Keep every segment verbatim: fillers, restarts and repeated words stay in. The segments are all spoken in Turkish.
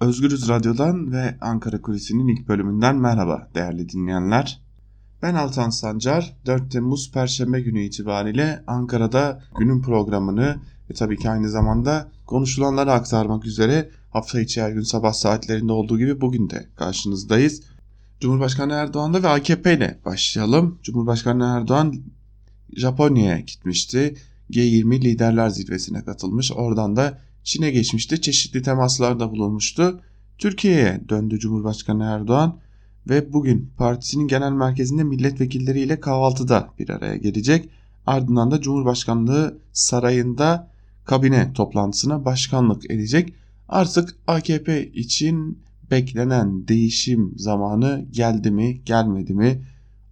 Özgürüz Radyo'dan ve Ankara Kulisi'nin ilk bölümünden merhaba değerli dinleyenler. Ben Altan Sancar, dört Temmuz Perşembe günü itibariyle Ankara'da günün programını ve tabii ki aynı zamanda konuşulanları aktarmak üzere hafta içi her gün sabah saatlerinde olduğu gibi bugün de karşınızdayız. Cumhurbaşkanı Erdoğan'la ve A K P ile başlayalım. Cumhurbaşkanı Erdoğan Japonya'ya gitmişti. G yirmi Liderler Zirvesi'ne katılmış. Oradan da Çin'e geçmişti. Çeşitli temaslarda bulunmuştu. Türkiye'ye döndü Cumhurbaşkanı Erdoğan ve bugün partisinin genel merkezinde milletvekilleriyle kahvaltıda bir araya gelecek. Ardından da Cumhurbaşkanlığı sarayında kabine toplantısına başkanlık edecek. Artık A K P için beklenen değişim zamanı geldi mi, gelmedi mi?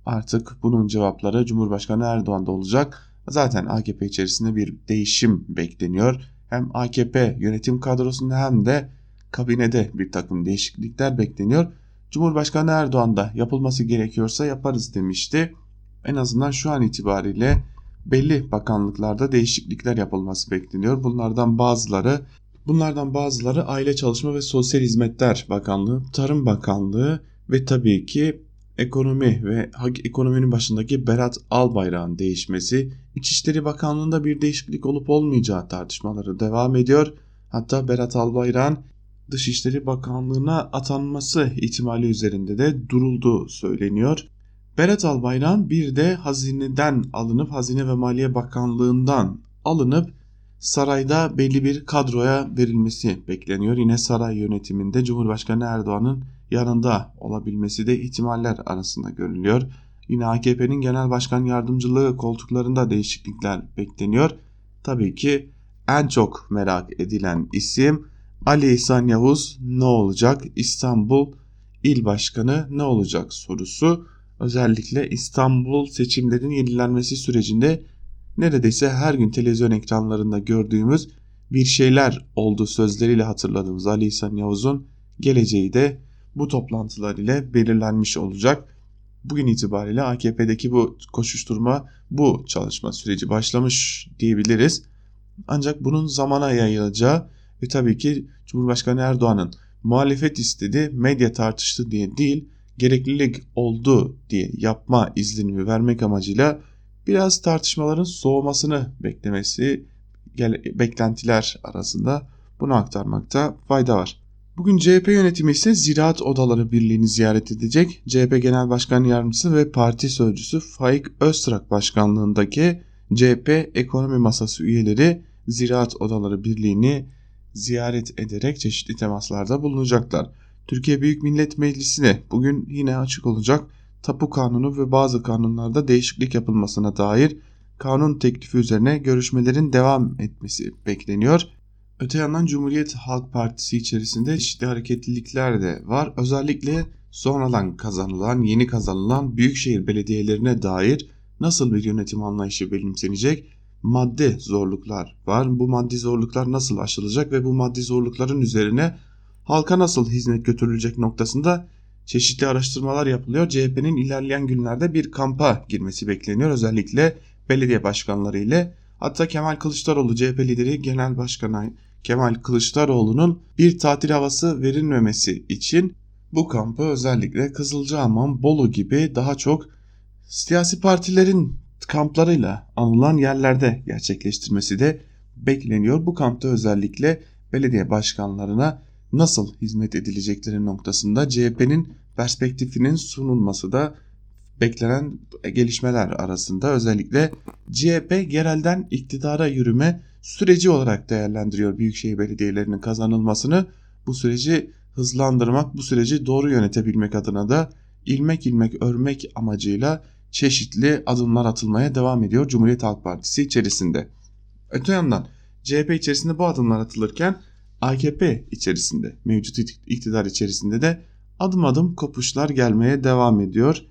Artık bunun cevapları Cumhurbaşkanı Erdoğan'da olacak. Zaten A K P içerisinde bir değişim bekleniyor. Hem A K P yönetim kadrosunda hem de kabinede bir takım değişiklikler bekleniyor. Cumhurbaşkanı Erdoğan da yapılması gerekiyorsa yaparız demişti. En azından şu an itibariyle belli bakanlıklarda değişiklikler yapılması bekleniyor. Bunlardan bazıları bunlardan bazıları Aile Çalışma ve Sosyal Hizmetler Bakanlığı, Tarım Bakanlığı ve tabii ki Ekonomi ve ekonominin başındaki Berat Albayrak'ın değişmesi, İçişleri Bakanlığı'nda bir değişiklik olup olmayacağı tartışmaları devam ediyor. Hatta Berat Albayrak'ın Dışişleri Bakanlığı'na atanması ihtimali üzerinde de durulduğu söyleniyor. Berat Albayrak'ın bir de hazineden alınıp Hazine ve Maliye Bakanlığı'ndan alınıp sarayda belli bir kadroya verilmesi bekleniyor. Yine saray yönetiminde Cumhurbaşkanı Erdoğan'ın yanında olabilmesi de ihtimaller arasında görülüyor. Yine A K P'nin genel başkan yardımcılığı koltuklarında değişiklikler bekleniyor. Tabii ki en çok merak edilen isim Ali İhsan Yavuz ne olacak? İstanbul İl Başkanı ne olacak sorusu. Özellikle İstanbul seçimlerinin yenilenmesi sürecinde neredeyse her gün televizyon ekranlarında gördüğümüz bir şeyler oldu sözleriyle hatırladığımız Ali İhsan Yavuz'un geleceği de bu toplantılar ile belirlenmiş olacak. Bugün itibariyle A K P'deki bu koşuşturma, bu çalışma süreci başlamış diyebiliriz. Ancak bunun zamana yayılacağı ve tabii ki Cumhurbaşkanı Erdoğan'ın muhalefet istedi, medya tartıştı diye değil, gereklilik oldu diye yapma izlenimi vermek amacıyla biraz tartışmaların soğumasını beklemesi, beklentiler arasında bunu aktarmakta fayda var. Bugün C H P yönetimi ise Ziraat Odaları Birliği'ni ziyaret edecek. C H P Genel Başkan Yardımcısı ve Parti Sözcüsü Faik Öztrak başkanlığındaki C H P Ekonomi Masası üyeleri Ziraat Odaları Birliği'ni ziyaret ederek çeşitli temaslarda bulunacaklar. Türkiye Büyük Millet Meclisi'ne bugün yine açık olacak. Tapu kanunu ve bazı kanunlarda değişiklik yapılmasına dair kanun teklifi üzerine görüşmelerin devam etmesi bekleniyor. Öte yandan Cumhuriyet Halk Partisi içerisinde çeşitli hareketlilikler de var. Özellikle sonradan kazanılan, yeni kazanılan büyükşehir belediyelerine dair nasıl bir yönetim anlayışı benimsenecek? Maddi zorluklar var. Bu maddi zorluklar nasıl aşılacak ve bu maddi zorlukların üzerine halka nasıl hizmet götürülecek noktasında çeşitli araştırmalar yapılıyor. C H P'nin ilerleyen günlerde bir kampa girmesi bekleniyor. Özellikle belediye başkanları ile hatta Kemal Kılıçdaroğlu C H P lideri Genel Başkanı Kemal Kılıçdaroğlu'nun bir tatil havası verilmemesi için bu kampı özellikle Kızılcahamam, Bolu gibi daha çok siyasi partilerin kamplarıyla anılan yerlerde gerçekleştirmesi de bekleniyor. Bu kampta özellikle belediye başkanlarına nasıl hizmet edilecekleri noktasında C H P'nin perspektifinin sunulması da beklenen gelişmeler arasında. Özellikle C H P yerelden iktidara yürüme süreci olarak değerlendiriyor büyükşehir belediyelerinin kazanılmasını. Bu süreci hızlandırmak, bu süreci doğru yönetebilmek adına da ilmek ilmek örmek amacıyla çeşitli adımlar atılmaya devam ediyor Cumhuriyet Halk Partisi içerisinde. Öte yandan C H P içerisinde bu adımlar atılırken A K P içerisinde, mevcut iktidar içerisinde de adım adım kopuşlar gelmeye devam ediyor.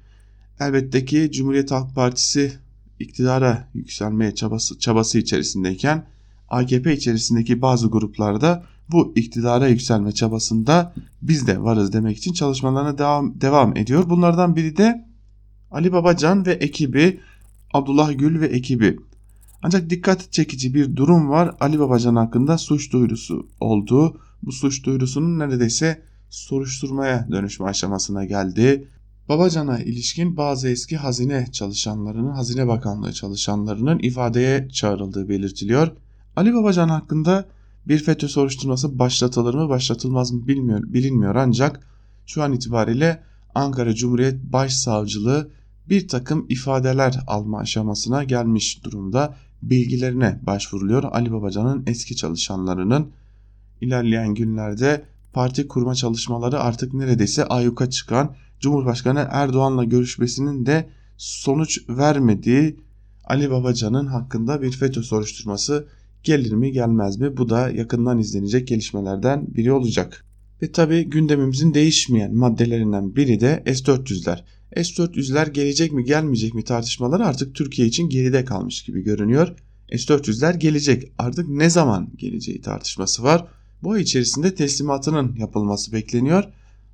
Elbette ki Cumhuriyet Halk Partisi iktidara yükselmeye çabası, çabası içerisindeyken A K P içerisindeki bazı gruplarda bu iktidara yükselme çabasında biz de varız demek için çalışmalarına devam, devam ediyor. Bunlardan biri de Ali Babacan ve ekibi, Abdullah Gül ve ekibi. Ancak dikkat çekici bir durum var. Ali Babacan hakkında suç duyurusu olduğu, bu suç duyurusunun neredeyse soruşturmaya dönüşme aşamasına geldi. Babacan'a ilişkin bazı eski hazine çalışanlarının, Hazine Bakanlığı çalışanlarının ifadeye çağrıldığı belirtiliyor. Ali Babacan hakkında bir FETÖ soruşturması başlatılır mı başlatılmaz mı bilmiyor, bilinmiyor ancak şu an itibariyle Ankara Cumhuriyet Başsavcılığı bir takım ifadeler alma aşamasına gelmiş durumda. Bilgilerine başvuruluyor. Ali Babacan'ın eski çalışanlarının ilerleyen günlerde parti kurma çalışmaları artık neredeyse ayyuka çıkan, Cumhurbaşkanı Erdoğan'la görüşmesinin de sonuç vermediği Ali Babacan'ın hakkında bir FETÖ soruşturması gelir mi gelmez mi? Bu da yakından izlenecek gelişmelerden biri olacak. Ve tabii gündemimizin değişmeyen maddelerinden biri de S dört yüzler. S dört yüzler gelecek mi gelmeyecek mi tartışmaları artık Türkiye için geride kalmış gibi görünüyor. S dört yüzler gelecek, artık ne zaman geleceği tartışması var. Bu ay içerisinde teslimatının yapılması bekleniyor.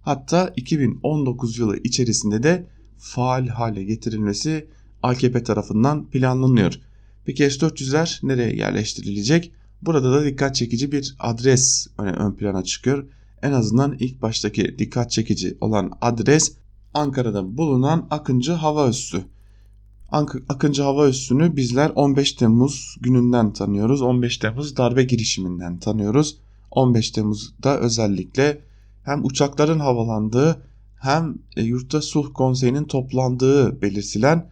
Hatta iki bin on dokuz yılı içerisinde de faal hale getirilmesi A K P tarafından planlanıyor. Peki S dört yüzler nereye yerleştirilecek? Burada da dikkat çekici bir adres ön plana çıkıyor. En azından ilk baştaki dikkat çekici olan adres Ankara'da bulunan Akıncı Havaüssü. Akıncı Havaüssü'nü bizler on beş Temmuz gününden tanıyoruz. on beş Temmuz darbe girişiminden tanıyoruz. on beş Temmuz'da özellikle hem uçakların havalandığı hem Yurtta Sulh Konseyi'nin toplandığı belirtilen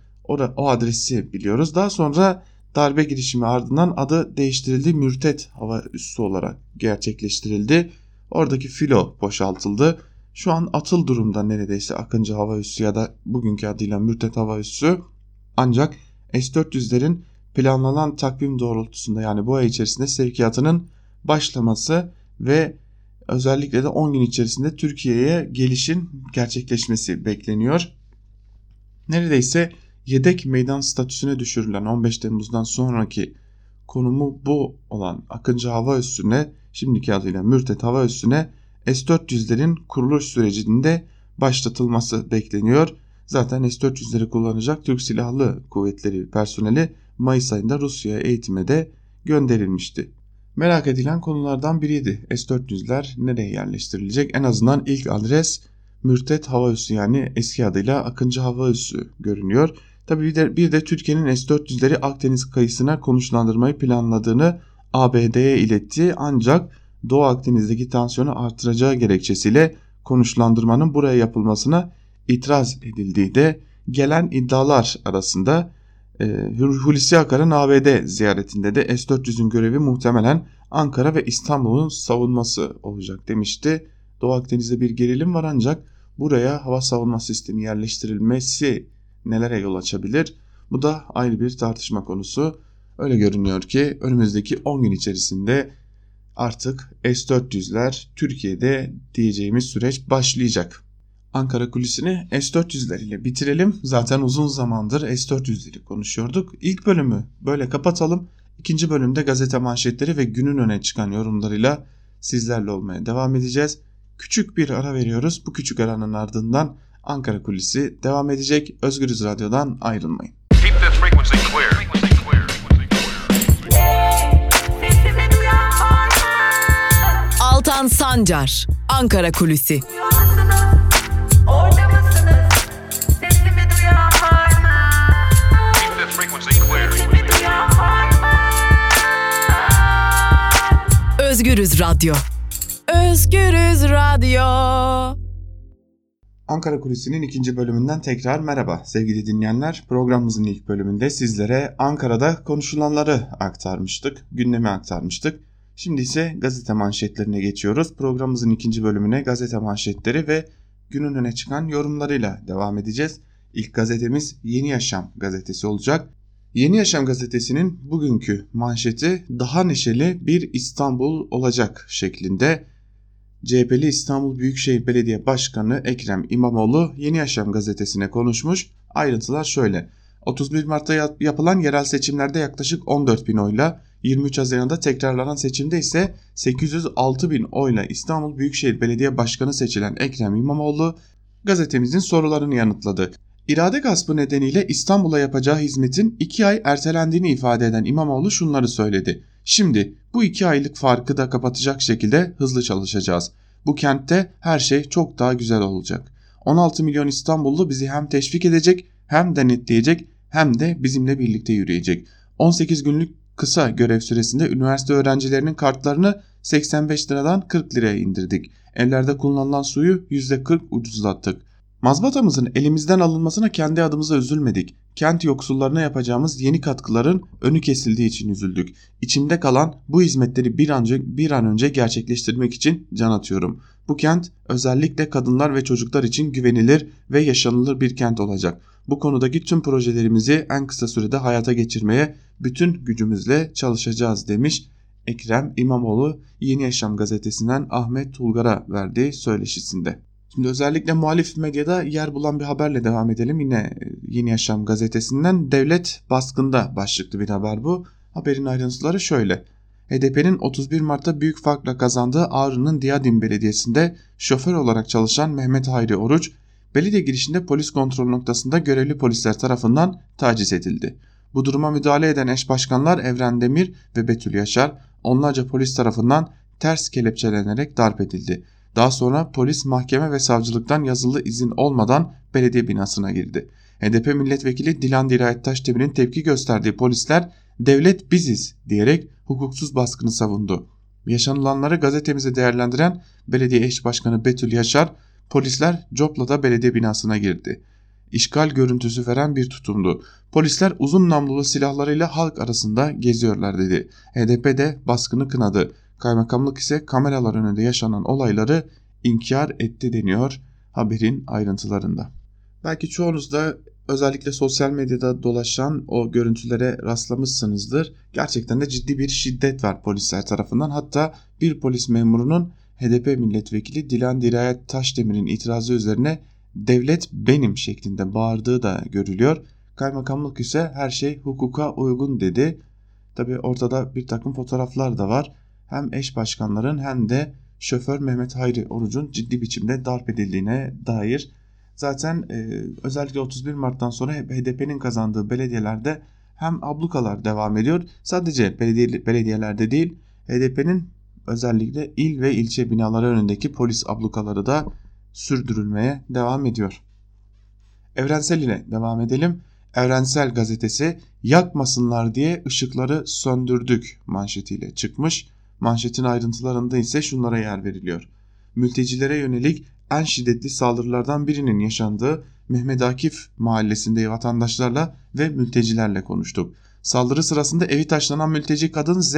o adresi biliyoruz. Daha sonra darbe girişimi ardından adı değiştirildi. Mürtet Havaüssü olarak gerçekleştirildi. Oradaki filo boşaltıldı. Şu an atıl durumda neredeyse Akıncı Havaüssü ya da bugünkü adıyla Mürtet Havaüssü. Ancak S dört yüzlerin planlanan takvim doğrultusunda, yani bu ay içerisinde sevkiyatının başlaması ve özellikle de on gün içerisinde Türkiye'ye gelişin gerçekleşmesi bekleniyor. Neredeyse yedek meydan statüsüne düşürülen on beş Temmuz'dan sonraki konumu bu olan Akıncı Havaüssü'ne, şimdiki adıyla Mürtet Havaüssü'ne S dört yüzlerin kuruluş sürecinde başlatılması bekleniyor. Zaten S dört yüzleri kullanacak Türk Silahlı Kuvvetleri personeli Mayıs ayında Rusya'ya eğitime de gönderilmişti. Merak edilen konulardan biriydi. S dört yüzler nereye yerleştirilecek? En azından ilk adres Mürtet Havaüssü, yani eski adıyla Akıncı Havaüssü görünüyor. Tabii bir de, bir de Türkiye'nin S dört yüzleri Akdeniz kıyısına konuşlandırmayı planladığını A B D'ye iletti, ancak Doğu Akdeniz'deki tansiyonu artıracağı gerekçesiyle konuşlandırmanın buraya yapılmasına itiraz edildiği de gelen iddialar arasında. e, Hulusi Akar'ın A B D ziyaretinde de S dört yüzün görevi muhtemelen Ankara ve İstanbul'un savunması olacak demişti. Doğu Akdeniz'de bir gerilim var, ancak buraya hava savunma sistemi yerleştirilmesi nelere yol açabilir? Bu da ayrı bir tartışma konusu. Öyle görünüyor ki önümüzdeki on gün içerisinde artık S dört yüzler Türkiye'de diyeceğimiz süreç başlayacak. Ankara kulisini S dört yüzler ile bitirelim. Zaten uzun zamandır S dört yüzleri konuşuyorduk. İlk bölümü böyle kapatalım. İkinci bölümde gazete manşetleri ve günün öne çıkan yorumlarıyla sizlerle olmaya devam edeceğiz. Küçük bir ara veriyoruz. Bu küçük aranın ardından Ankara kulisi devam edecek. Özgürüz Radyo'dan ayrılmayın. Altan Sancar, Ankara Kulüsi. Özgürüz Radyo. Özgürüz Radyo. Ankara Kulüsü'nün ikinci bölümünden tekrar merhaba sevgili dinleyenler. Programımızın ilk bölümünde sizlere Ankara'da konuşulanları aktarmıştık, gündemi aktarmıştık. Şimdi ise gazete manşetlerine geçiyoruz. Programımızın ikinci bölümüne gazete manşetleri ve günün öne çıkan yorumlarıyla devam edeceğiz. İlk gazetemiz Yeni Yaşam gazetesi olacak. Yeni Yaşam gazetesinin bugünkü manşeti daha neşeli bir İstanbul olacak şeklinde. C H P'li İstanbul Büyükşehir Belediye Başkanı Ekrem İmamoğlu Yeni Yaşam gazetesine konuşmuş. Ayrıntılar şöyle. otuz bir Mart'ta yapılan yerel seçimlerde yaklaşık on dört bin oyla, yirmi üç Haziran'da tekrarlanan seçimde ise sekiz yüz altı bin oyla İstanbul Büyükşehir Belediye Başkanı seçilen Ekrem İmamoğlu gazetemizin sorularını yanıtladı. İrade gaspı nedeniyle İstanbul'a yapacağı hizmetin iki ay ertelendiğini ifade eden İmamoğlu şunları söyledi. Şimdi bu iki aylık farkı da kapatacak şekilde hızlı çalışacağız. Bu kentte her şey çok daha güzel olacak. on altı milyon İstanbullu bizi hem teşvik edecek, hem denetleyecek, hem de bizimle birlikte yürüyecek. on sekiz günlük kısa görev süresinde üniversite öğrencilerinin kartlarını seksen beş liradan kırk liraya indirdik. Evlerde kullanılan suyu yüzde kırk ucuzlattık. Mazbatamızın elimizden alınmasına kendi adımıza üzülmedik. Kent yoksullarına yapacağımız yeni katkıların önü kesildiği için üzüldük. İçimde kalan bu hizmetleri bir an, bir an önce gerçekleştirmek için can atıyorum. Bu kent özellikle kadınlar ve çocuklar için güvenilir ve yaşanılır bir kent olacak. Bu konudaki tüm projelerimizi en kısa sürede hayata geçirmeye bütün gücümüzle çalışacağız demiş Ekrem İmamoğlu Yeni Yaşam gazetesinden Ahmet Tulgar'a verdiği söyleşisinde. Şimdi özellikle muhalif medyada yer bulan bir haberle devam edelim. Yine Yeni Yaşam gazetesinden Devlet Baskında başlıklı bir haber bu. Haberin ayrıntıları şöyle. H D P'nin otuz bir Mart'ta büyük farkla kazandığı Ağrı'nın Diyadin Belediyesi'nde şoför olarak çalışan Mehmet Hayri Oruç, belediye girişinde polis kontrol noktasında görevli polisler tarafından taciz edildi. Bu duruma müdahale eden eş başkanlar Evren Demir ve Betül Yaşar onlarca polis tarafından ters kelepçelenerek darp edildi. Daha sonra polis mahkeme ve savcılıktan yazılı izin olmadan belediye binasına girdi. H D P milletvekili Dilan Dirayet Taşdemir'in tepki gösterdiği polisler "Devlet biziz" diyerek hukuksuz baskını savundu. Yaşanılanları gazetemize değerlendiren belediye eş başkanı Betül Yaşar, polisler Copla'da belediye binasına girdi. İşgal görüntüsü veren bir tutumdu. Polisler uzun namlulu silahlarıyla halk arasında geziyorlar dedi. H D P de baskını kınadı. Kaymakamlık ise kameralar önünde yaşanan olayları inkar etti deniyor haberin ayrıntılarında. Belki çoğunuz da özellikle sosyal medyada dolaşan o görüntülere rastlamışsınızdır. Gerçekten de ciddi bir şiddet var polisler tarafından. Hatta bir polis memurunun H D P milletvekili Dilan Dirayet Taşdemir'in itirazı üzerine "Devlet benim" şeklinde bağırdığı da görülüyor. Kaymakamlık ise her şey hukuka uygun dedi. Tabii ortada bir takım fotoğraflar da var. Hem eş başkanların hem de şoför Mehmet Hayri Oruç'un ciddi biçimde darp edildiğine dair. Zaten e, özellikle otuz bir Mart'tan sonra H D P'nin kazandığı belediyelerde hem ablukalar devam ediyor. Sadece belediye, belediyelerde değil, H D P'nin özellikle il ve ilçe binaları önündeki polis ablukaları da sürdürülmeye devam ediyor. Evrensel ile devam edelim. Evrensel gazetesi "Yakmasınlar diye ışıkları söndürdük" manşetiyle çıkmış. Manşetin ayrıntılarında ise şunlara yer veriliyor. Mültecilere yönelik en şiddetli saldırılardan birinin yaşandığı Mehmet Akif mahallesinde vatandaşlarla ve mültecilerle konuştuk. Saldırı sırasında evi taşlanan mülteci kadın Z,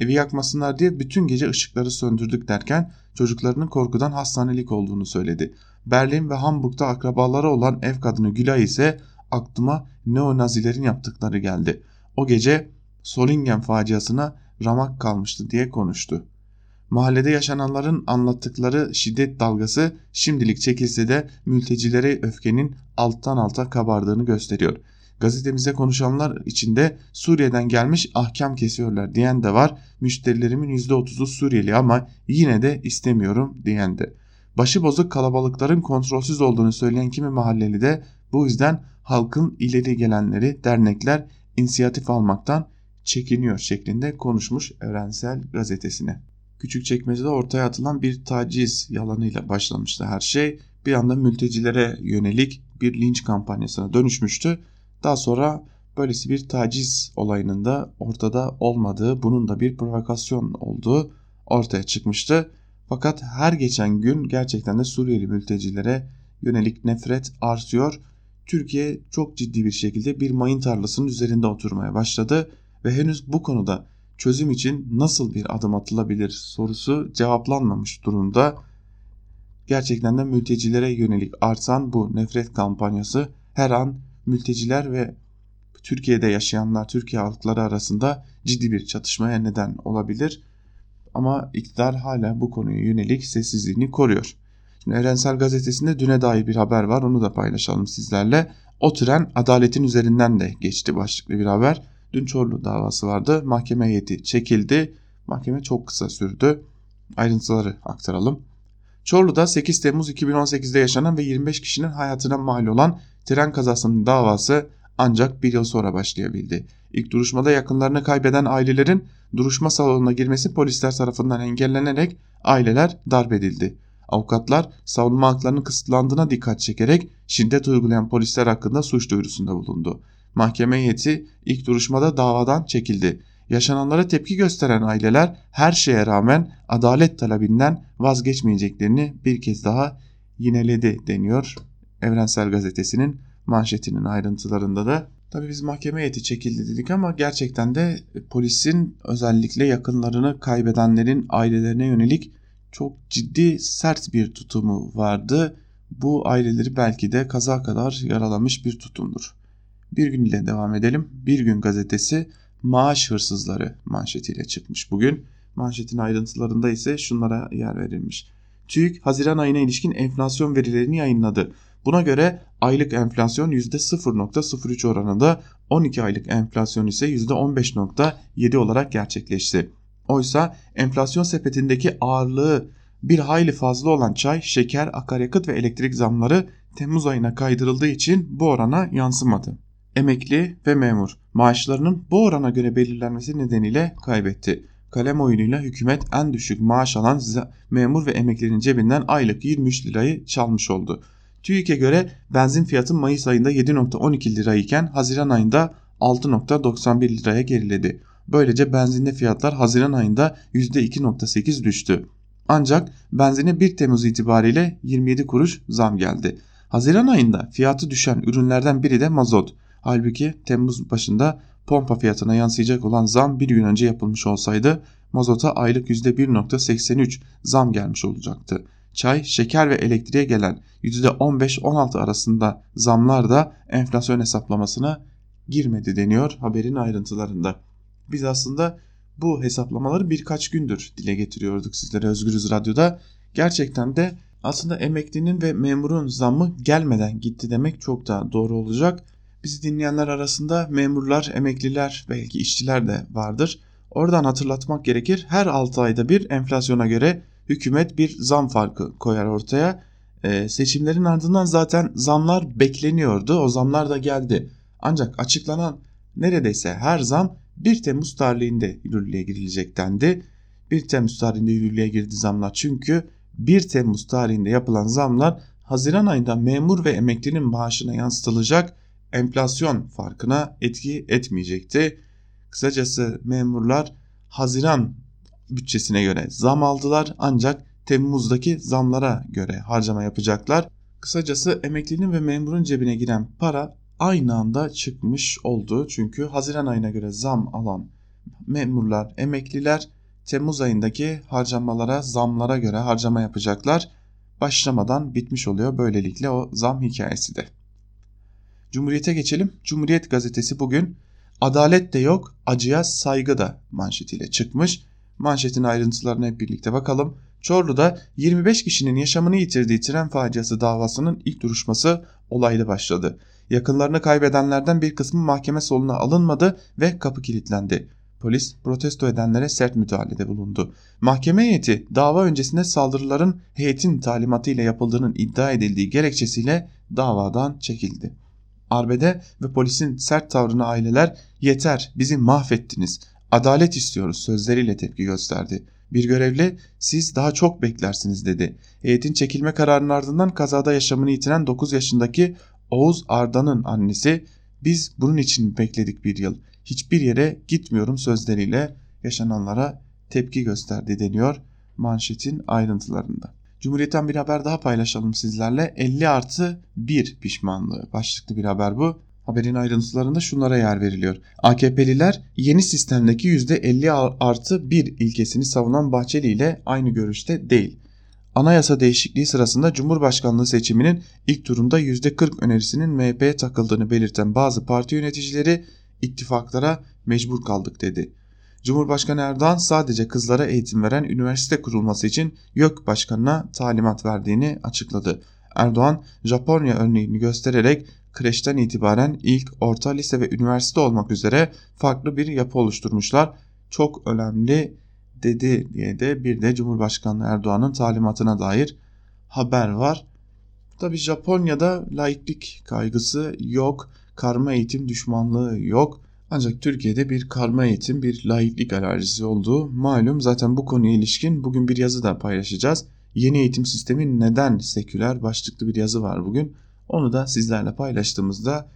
evi yakmasınlar diye bütün gece ışıkları söndürdük derken çocuklarının korkudan hastanelik olduğunu söyledi. Berlin ve Hamburg'da akrabaları olan ev kadını Gülay ise "aklıma neonazilerin yaptıkları geldi. O gece Solingen faciasına ramak kalmıştı" diye konuştu. Mahallede yaşananların anlattıkları şiddet dalgası şimdilik çekilse de mültecilere öfkenin alttan alta kabardığını gösteriyor. Gazetemize konuşanlar içinde "Suriye'den gelmiş ahkam kesiyorlar" diyen de var. "Müşterilerimin yüzde otuzu Suriyeli ama yine de istemiyorum" diyen de. Başı bozuk kalabalıkların kontrolsüz olduğunu söyleyen kimi mahalleli de bu yüzden halkın ileri gelenleri dernekler inisiyatif almaktan çekiniyor şeklinde konuşmuş Evrensel gazetesine. Küçükçekmece'de ortaya atılan bir taciz yalanıyla başlamıştı her şey. Bir anda mültecilere yönelik bir linç kampanyasına dönüşmüştü. Daha sonra böylesi bir taciz olayının da ortada olmadığı, bunun da bir provokasyon olduğu ortaya çıkmıştı. Fakat her geçen gün gerçekten de Suriyeli mültecilere yönelik nefret artıyor. Türkiye çok ciddi bir şekilde bir mayın tarlasının üzerinde oturmaya başladı ve henüz bu konuda çözüm için nasıl bir adım atılabilir sorusu cevaplanmamış durumda. Gerçekten de mültecilere yönelik artan bu nefret kampanyası her an mülteciler ve Türkiye'de yaşayanlar, Türkiye halkları arasında ciddi bir çatışmaya neden olabilir. Ama iktidar hala bu konuya yönelik sessizliğini koruyor. Şimdi Evrensel Gazetesi'nde düne dair bir haber var, onu da paylaşalım sizlerle. "O tren adaletin üzerinden de geçti" başlıklı bir haber. Dün Çorlu davası vardı. Mahkeme heyeti çekildi. Mahkeme çok kısa sürdü. Ayrıntıları aktaralım. Çorlu'da sekiz Temmuz iki bin on sekiz'de yaşanan ve yirmi beş kişinin hayatına mal olan tren kazasının davası ancak bir yıl sonra başlayabildi. İlk duruşmada yakınlarını kaybeden ailelerin duruşma salonuna girmesi polisler tarafından engellenerek aileler darp edildi. Avukatlar savunma haklarının kısıtlandığına dikkat çekerek şiddet uygulayan polisler hakkında suç duyurusunda bulundu. Mahkeme heyeti ilk duruşmada davadan çekildi. Yaşananlara tepki gösteren aileler her şeye rağmen adalet talebinden vazgeçmeyeceklerini bir kez daha yineledi deniyor Evrensel Gazetesi'nin manşetinin ayrıntılarında da. Tabii biz mahkeme heyeti çekildi dedik ama gerçekten de polisin özellikle yakınlarını kaybedenlerin ailelerine yönelik çok ciddi sert bir tutumu vardı. Bu aileleri belki de kaza kadar yaralamış bir tutumdur. Bir gün ile devam edelim. Bir Gün Gazetesi maaş hırsızları manşetiyle çıkmış bugün. Manşetin ayrıntılarında ise şunlara yer verilmiş. TÜİK Haziran ayına ilişkin enflasyon verilerini yayınladı. Buna göre aylık enflasyon yüzde sıfır virgül sıfır üç oranında, on iki aylık enflasyon ise yüzde on beş virgül yedi olarak gerçekleşti. Oysa enflasyon sepetindeki ağırlığı bir hayli fazla olan çay, şeker, akaryakıt ve elektrik zamları Temmuz ayına kaydırıldığı için bu orana yansımadı. Emekli ve memur maaşlarının bu orana göre belirlenmesi nedeniyle kaybetti. Kalem oyunuyla hükümet en düşük maaş alan memur ve emeklinin cebinden aylık yirmi üç lirayı çalmış oldu. TÜİK'e göre benzin fiyatı Mayıs ayında yedi virgül on iki lira iken Haziran ayında altı virgül doksan bir liraya geriledi. Böylece benzinde fiyatlar Haziran ayında yüzde iki virgül sekiz düştü. Ancak benzine bir Temmuz itibariyle yirmi yedi kuruş zam geldi. Haziran ayında fiyatı düşen ürünlerden biri de mazot. Halbuki Temmuz başında pompa fiyatına yansıyacak olan zam bir gün önce yapılmış olsaydı mazota aylık yüzde bir virgül seksen üç zam gelmiş olacaktı. Çay, şeker ve elektriğe gelen yüzde on beş on altı arasında zamlar da enflasyon hesaplamasına girmedi deniyor haberin ayrıntılarında. Biz aslında bu hesaplamaları birkaç gündür dile getiriyorduk sizlere Özgürüz Radyo'da. Gerçekten de aslında emeklinin ve memurun zammı gelmeden gitti demek çok daha doğru olacak. Bizi dinleyenler arasında memurlar, emekliler, belki işçiler de vardır. Oradan hatırlatmak gerekir. Her altı ayda bir enflasyona göre hükümet bir zam farkı koyar ortaya. Ee, seçimlerin ardından zaten zamlar bekleniyordu. O zamlar da geldi. Ancak açıklanan neredeyse her zam bir Temmuz tarihinde yürürlüğe girilecek dendi. bir Temmuz tarihinde yürürlüğe girdi zamlar. Çünkü bir Temmuz tarihinde yapılan zamlar Haziran ayında memur ve emeklinin maaşına yansıtılacak enflasyon farkına etki etmeyecekti. Kısacası memurlar Haziran bütçesine göre zam aldılar ancak Temmuz'daki zamlara göre harcama yapacaklar. Kısacası emeklinin ve memurun cebine giren para aynı anda çıkmış oldu. Çünkü Haziran ayına göre zam alan memurlar, emekliler Temmuz ayındaki harcamalara, zamlara göre harcama yapacaklar. Başlamadan bitmiş oluyor böylelikle o zam hikayesi de. Cumhuriyet'e geçelim. Cumhuriyet gazetesi bugün "Adalet de yok, acıya saygı da" manşetiyle çıkmış. Manşetin ayrıntılarına hep birlikte bakalım. Çorlu'da yirmi beş kişinin yaşamını yitirdiği tren faciası davasının ilk duruşması olaylı başladı. Yakınlarını kaybedenlerden bir kısmı mahkeme salonuna alınmadı ve kapı kilitlendi. Polis protesto edenlere sert müdahalede bulundu. Mahkeme heyeti dava öncesinde saldırıların heyetin talimatıyla yapıldığının iddia edildiği gerekçesiyle davadan çekildi. Arbede ve polisin sert tavrına aileler "Yeter, bizi mahvettiniz, adalet istiyoruz" sözleriyle tepki gösterdi. Bir görevli "Siz daha çok beklersiniz" dedi. Heyetin çekilme kararının ardından kazada yaşamını yitiren dokuz yaşındaki Oğuz Arda'nın annesi "Biz bunun için bekledik bir yıl, hiçbir yere gitmiyorum" sözleriyle yaşananlara tepki gösterdi deniyor manşetin ayrıntılarında. Cumhuriyet'ten bir haber daha paylaşalım sizlerle. elli artı bir pişmanlığı başlıklı bir haber bu. Haberin ayrıntılarında şunlara yer veriliyor. A K P'liler yeni sistemdeki yüzde elli artı bir ilkesini savunan Bahçeli ile aynı görüşte değil. Anayasa değişikliği sırasında Cumhurbaşkanlığı seçiminin ilk turunda yüzde kırk önerisinin M H P'ye takıldığını belirten bazı parti yöneticileri "ittifaklara mecbur kaldık" dedi. Cumhurbaşkanı Erdoğan sadece kızlara eğitim veren üniversite kurulması için YÖK Başkanı'na talimat verdiğini açıkladı. Erdoğan, Japonya örneğini göstererek kreşten itibaren ilk, orta, lise ve üniversite olmak üzere farklı bir yapı oluşturmuşlar, çok önemli dedi diye de bir de Cumhurbaşkanı Erdoğan'ın talimatına dair haber var. Tabii Japonya'da laiklik kaygısı yok, karma eğitim düşmanlığı yok. Ancak Türkiye'de bir karma eğitim, bir laiklik alerjisi olduğu malum. Zaten bu konuya ilişkin bugün bir yazı da paylaşacağız. Yeni eğitim sistemi neden seküler başlıklı bir yazı var bugün. Onu da sizlerle paylaştığımızda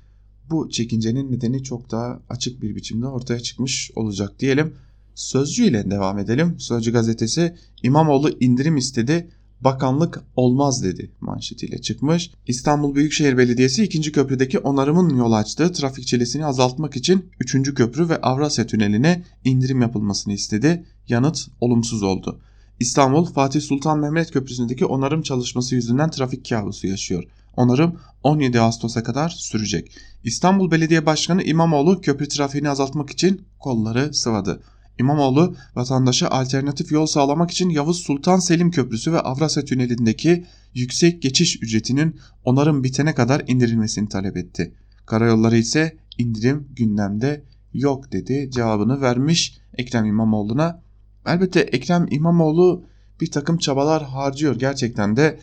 bu çekincenin nedeni çok daha açık bir biçimde ortaya çıkmış olacak diyelim. Sözcü ile devam edelim. Sözcü gazetesi İmamoğlu indirim istedi, bakanlık olmaz dedi manşetiyle çıkmış. İstanbul Büyükşehir Belediyesi ikinci köprüdeki onarımın yol açtığı trafik çilesini azaltmak için üçüncü köprü ve Avrasya Tüneli'ne indirim yapılmasını istedi. Yanıt olumsuz oldu. İstanbul Fatih Sultan Mehmet Köprüsü'ndeki onarım çalışması yüzünden trafik kabusu yaşıyor. Onarım on yedi Ağustos'a kadar sürecek. İstanbul Belediye Başkanı İmamoğlu köprü trafiğini azaltmak için kolları sıvadı. İmamoğlu vatandaşa alternatif yol sağlamak için Yavuz Sultan Selim Köprüsü ve Avrasya Tüneli'ndeki yüksek geçiş ücretinin onarım bitene kadar indirilmesini talep etti. Karayolları ise indirim gündemde yok dedi cevabını vermiş Ekrem İmamoğlu'na. Elbette Ekrem İmamoğlu bir takım çabalar harcıyor. Gerçekten de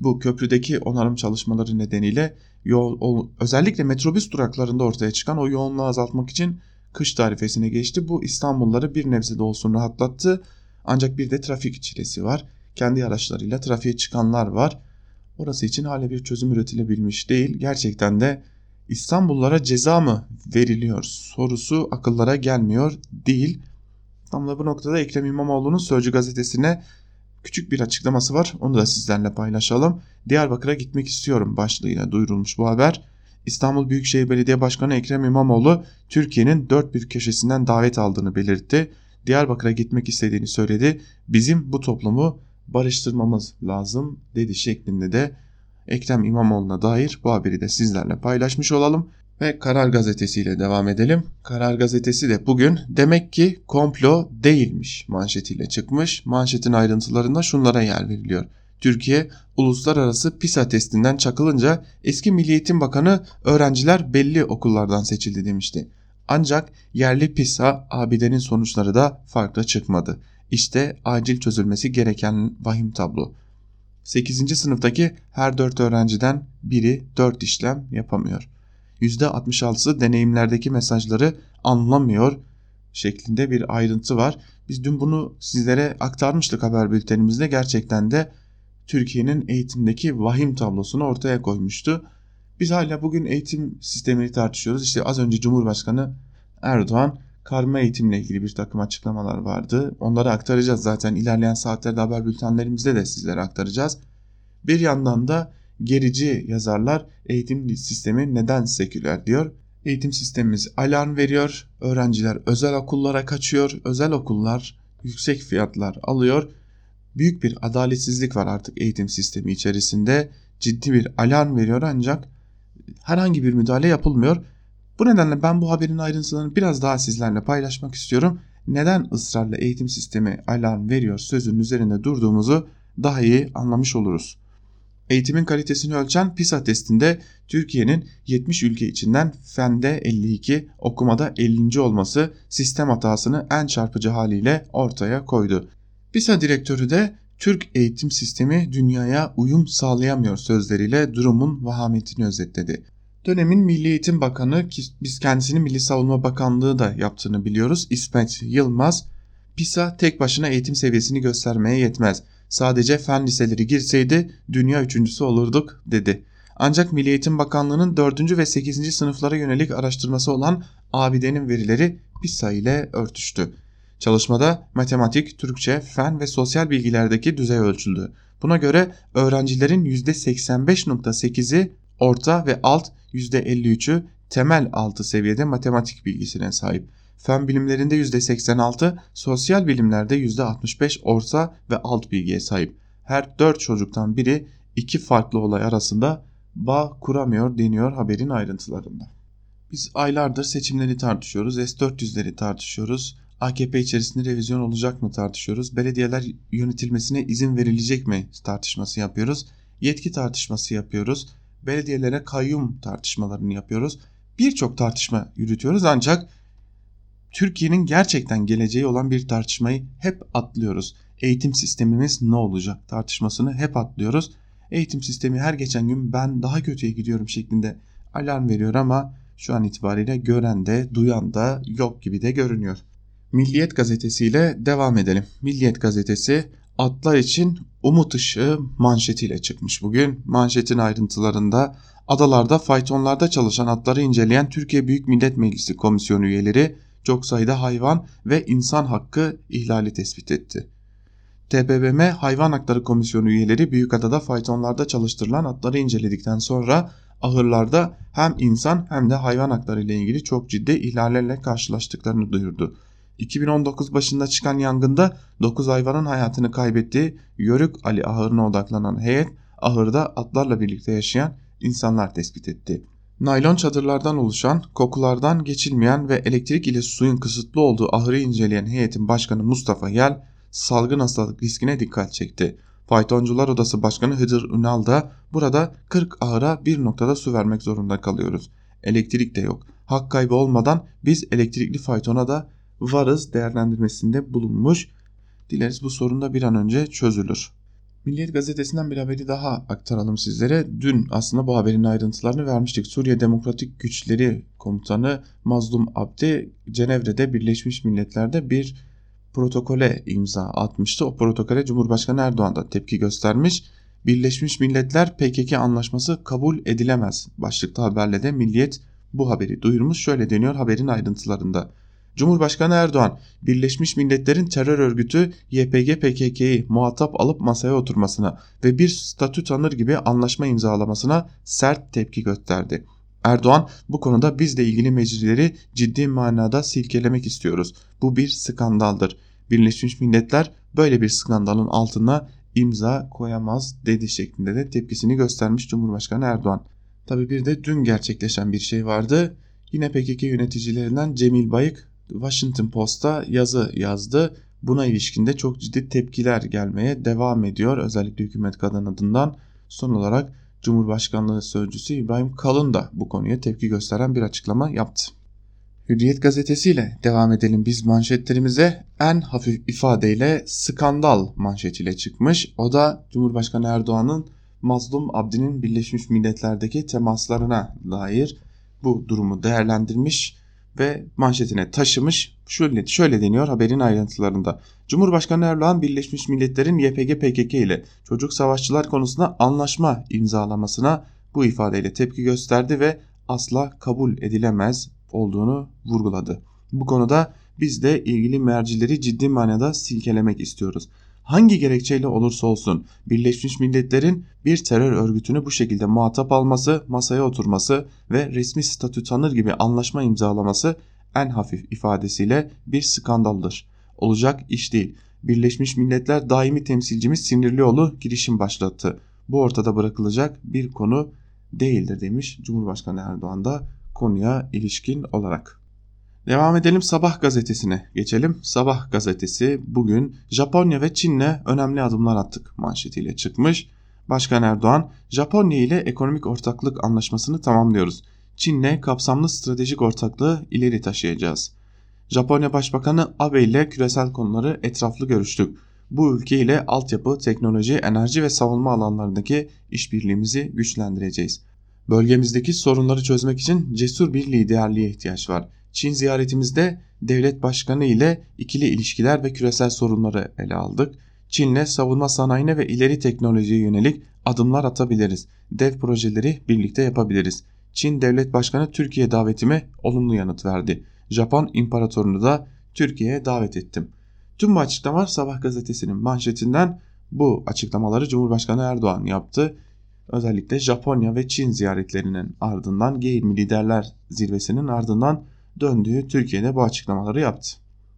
bu köprüdeki onarım çalışmaları nedeniyle yol, özellikle metrobüs duraklarında ortaya çıkan o yoğunluğu azaltmak için kış tarifesine geçti. Bu İstanbulluları bir nebze de olsun rahatlattı. Ancak bir de trafik çilesi var. Kendi araçlarıyla trafiğe çıkanlar var. Orası için hala bir çözüm üretilebilmiş değil. Gerçekten de İstanbullulara ceza mı veriliyor sorusu akıllara gelmiyor değil. Tam da bu noktada Ekrem İmamoğlu'nun Sözcü gazetesine küçük bir açıklaması var. Onu da sizlerle paylaşalım. Diyarbakır'a gitmek istiyorum başlığıyla duyurulmuş bu haber. İstanbul Büyükşehir Belediye Başkanı Ekrem İmamoğlu Türkiye'nin dört bir köşesinden davet aldığını belirtti. Diyarbakır'a gitmek istediğini söyledi. Bizim bu toplumu barıştırmamız lazım dedi şeklinde de Ekrem İmamoğlu'na dair bu haberi de sizlerle paylaşmış olalım. Ve Karar Gazetesi ile devam edelim. Karar Gazetesi de bugün demek ki komplo değilmiş manşetiyle çıkmış. Manşetin ayrıntılarında şunlara yer veriliyor. Türkiye uluslararası PISA testinden çakılınca eski Milli Eğitim Bakanı öğrenciler belli okullardan seçildi demişti. Ancak yerli PISA A B D'nin sonuçları da farklı çıkmadı. İşte acil çözülmesi gereken vahim tablo. sekizinci sınıftaki her dört öğrenciden biri dört işlem yapamıyor. yüzde altmış altısı deneyimlerdeki mesajları anlamıyor şeklinde bir ayrıntı var. Biz dün bunu sizlere aktarmıştık haber bültenimizde. Gerçekten de Türkiye'nin eğitimdeki vahim tablosunu ortaya koymuştu. Biz hala bugün eğitim sistemini tartışıyoruz. İşte az önce Cumhurbaşkanı Erdoğan karma eğitimle ilgili bir takım açıklamalar vardı. Onları aktaracağız zaten. İlerleyen saatlerde haber bültenlerimizde de sizlere aktaracağız. Bir yandan da gerici yazarlar eğitim sistemi neden seküler diyor. Eğitim sistemimiz alarm veriyor. Öğrenciler özel okullara kaçıyor. Özel okullar yüksek fiyatlar alıyor. Büyük bir adaletsizlik var artık eğitim sistemi içerisinde. Ciddi bir alarm veriyor ancak herhangi bir müdahale yapılmıyor. Bu nedenle ben bu haberin ayrıntılarını biraz daha sizlerle paylaşmak istiyorum. Neden ısrarla eğitim sistemi alarm veriyor sözünün üzerinde durduğumuzu daha iyi anlamış oluruz. Eğitimin kalitesini ölçen PISA testinde Türkiye'nin yetmiş ülke içinden fende elli iki, okumada ellinci olması sistem hatasını en çarpıcı haliyle ortaya koydu. PISA direktörü de Türk eğitim sistemi dünyaya uyum sağlayamıyor sözleriyle durumun vahametini özetledi. Dönemin Milli Eğitim Bakanı, ki biz kendisini Milli Savunma Bakanlığı da yaptığını biliyoruz, İsmet Yılmaz, PISA tek başına eğitim seviyesini göstermeye yetmez. Sadece fen liseleri girseydi dünya üçüncüsü olurduk dedi. Ancak Milli Eğitim Bakanlığı'nın dördüncü ve sekizinci sınıflara yönelik araştırması olan A B D'nin verileri PISA ile örtüştü. Çalışmada matematik, Türkçe, fen ve sosyal bilgilerdeki düzey ölçüldü. Buna göre öğrencilerin yüzde seksen beş virgül sekizi orta ve alt, yüzde elli üçü temel altı seviyede matematik bilgisine sahip. Fen bilimlerinde yüzde seksen altı, sosyal bilimlerde yüzde altmış beş orta ve alt bilgiye sahip. Her dört çocuktan biri iki farklı olay arasında bağ kuramıyor deniyor haberin ayrıntılarında. Biz aylardır seçimleri tartışıyoruz, S dört yüzleri tartışıyoruz. A K P içerisinde revizyon olacak mı tartışıyoruz, belediyeler yönetilmesine izin verilecek mi tartışması yapıyoruz, yetki tartışması yapıyoruz, belediyelere kayyum tartışmalarını yapıyoruz. Birçok tartışma yürütüyoruz ancak Türkiye'nin gerçekten geleceği olan bir tartışmayı hep atlıyoruz. Eğitim sistemimiz ne olacak tartışmasını hep atlıyoruz. Eğitim sistemi her geçen gün ben daha kötüye gidiyorum şeklinde alarm veriyor ama şu an itibariyle gören de duyan da yok gibi de görünüyor. Milliyet gazetesiyle devam edelim. Milliyet gazetesi atlar için umut ışığı manşetiyle çıkmış bugün. Manşetin ayrıntılarında adalarda faytonlarda çalışan atları inceleyen Türkiye Büyük Millet Meclisi komisyonu üyeleri çok sayıda hayvan ve insan hakkı ihlali tespit etti. T B B M Hayvan Hakları Komisyonu üyeleri Büyükada'da faytonlarda çalıştırılan atları inceledikten sonra ahırlarda hem insan hem de hayvan hakları ile ilgili çok ciddi ihlallerle karşılaştıklarını duyurdu. iki bin on dokuz başında çıkan yangında dokuz hayvanın hayatını kaybettiği Yörük Ali ahırına odaklanan heyet ahırda atlarla birlikte yaşayan insanlar tespit etti. Naylon çadırlardan oluşan, kokulardan geçilmeyen ve elektrik ile suyun kısıtlı olduğu ahırı inceleyen heyetin başkanı Mustafa Yel salgın hastalık riskine dikkat çekti. Faytoncular Odası Başkanı Hıdır Ünal da burada kırk ahıra bir noktada su vermek zorunda kalıyoruz. Elektrik de yok. Hak kaybı olmadan biz elektrikli faytona da varız değerlendirmesinde bulunmuş. Dileriz bu sorun da bir an önce çözülür. Milliyet gazetesinden bir haberi daha aktaralım sizlere. Dün aslında bu haberin ayrıntılarını vermiştik. Suriye Demokratik Güçleri Komutanı Mazlum Abdi Cenevre'de Birleşmiş Milletler'de bir protokole imza atmıştı. O protokole Cumhurbaşkanı Erdoğan da tepki göstermiş. Birleşmiş Milletler P K K anlaşması kabul edilemez. Başlıklı haberle de Milliyet bu haberi duyurmuş. Şöyle deniyor haberin ayrıntılarında. Cumhurbaşkanı Erdoğan, Birleşmiş Milletler'in terör örgütü Y P G P K K'yi muhatap alıp masaya oturmasına ve bir statü tanır gibi anlaşma imzalamasına sert tepki gösterdi. Erdoğan, bu konuda bizle ilgili meclisleri ciddi manada silkelemek istiyoruz. Bu bir skandaldır. Birleşmiş Milletler böyle bir skandalın altına imza koyamaz dedi şeklinde de tepkisini göstermiş Cumhurbaşkanı Erdoğan. Tabii bir de dün gerçekleşen bir şey vardı. Yine P K K yöneticilerinden Cemil Bayık Washington Post'a yazı yazdı. Buna ilişkin de çok ciddi tepkiler gelmeye devam ediyor. Özellikle hükümet kanadından son olarak Cumhurbaşkanlığı Sözcüsü İbrahim Kalın da bu konuya tepki gösteren bir açıklama yaptı. Hürriyet gazetesiyle devam edelim biz manşetlerimize. En hafif ifadeyle skandal manşetiyle çıkmış. O da Cumhurbaşkanı Erdoğan'ın Mazlum Abdi'nin Birleşmiş Milletler'deki temaslarına dair bu durumu değerlendirmiş ve manşetine taşımış. Şöyle, şöyle deniyor haberin ayrıntılarında. Cumhurbaşkanı Erdoğan Birleşmiş Milletler'in Y P G P K K ile çocuk savaşçılar konusunda anlaşma imzalamasına bu ifadeyle tepki gösterdi ve asla kabul edilemez olduğunu vurguladı. Bu konuda biz de ilgili mercileri ciddi manada silkelemek istiyoruz. Hangi gerekçeyle olursa olsun Birleşmiş Milletler'in bir terör örgütünü bu şekilde muhatap alması, masaya oturması ve resmi statü tanır gibi anlaşma imzalaması en hafif ifadesiyle bir skandaldır. Olacak iş değil. Birleşmiş Milletler daimi temsilcimiz Sinirlioğlu girişim başlattı. Bu ortada bırakılacak bir konu değildir demiş Cumhurbaşkanı Erdoğan da konuya ilişkin olarak. Devam edelim Sabah gazetesine geçelim. Sabah gazetesi bugün Japonya ve Çin'le önemli adımlar attık manşetiyle çıkmış. Başkan Erdoğan, Japonya ile ekonomik ortaklık anlaşmasını tamamlıyoruz. Çin'le kapsamlı stratejik ortaklığı ileri taşıyacağız. Japonya Başbakanı Abe ile küresel konuları etraflı görüştük. Bu ülke ile altyapı, teknoloji, enerji ve savunma alanlarındaki işbirliğimizi güçlendireceğiz. Bölgemizdeki sorunları çözmek için cesur bir liderliğe ihtiyaç var. Çin ziyaretimizde devlet başkanı ile ikili ilişkiler ve küresel sorunları ele aldık. Çin'le savunma sanayine ve ileri teknolojiye yönelik adımlar atabiliriz. Dev projeleri birlikte yapabiliriz. Çin devlet başkanı Türkiye davetime olumlu yanıt verdi. Japon imparatorunu da Türkiye'ye davet ettim. Tüm bu açıklamalar Sabah gazetesinin manşetinden bu açıklamaları Cumhurbaşkanı Erdoğan yaptı. Özellikle Japonya ve Çin ziyaretlerinin ardından G yirmi liderler zirvesinin ardından döndüğü Türkiye'de bu açıklamaları yaptı.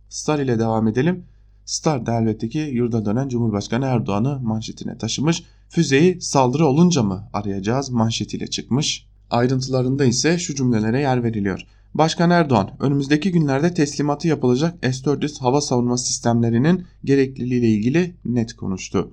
Star ile devam edelim. Star da elbette ki yurda dönen Cumhurbaşkanı Erdoğan'ı manşetine taşımış. Füzeyi saldırı olunca mı arayacağız manşetiyle çıkmış. Ayrıntılarında ise şu cümlelere yer veriliyor. Başkan Erdoğan önümüzdeki günlerde teslimatı yapılacak S dört yüz hava savunma sistemlerinin gerekliliğiyle ilgili net konuştu.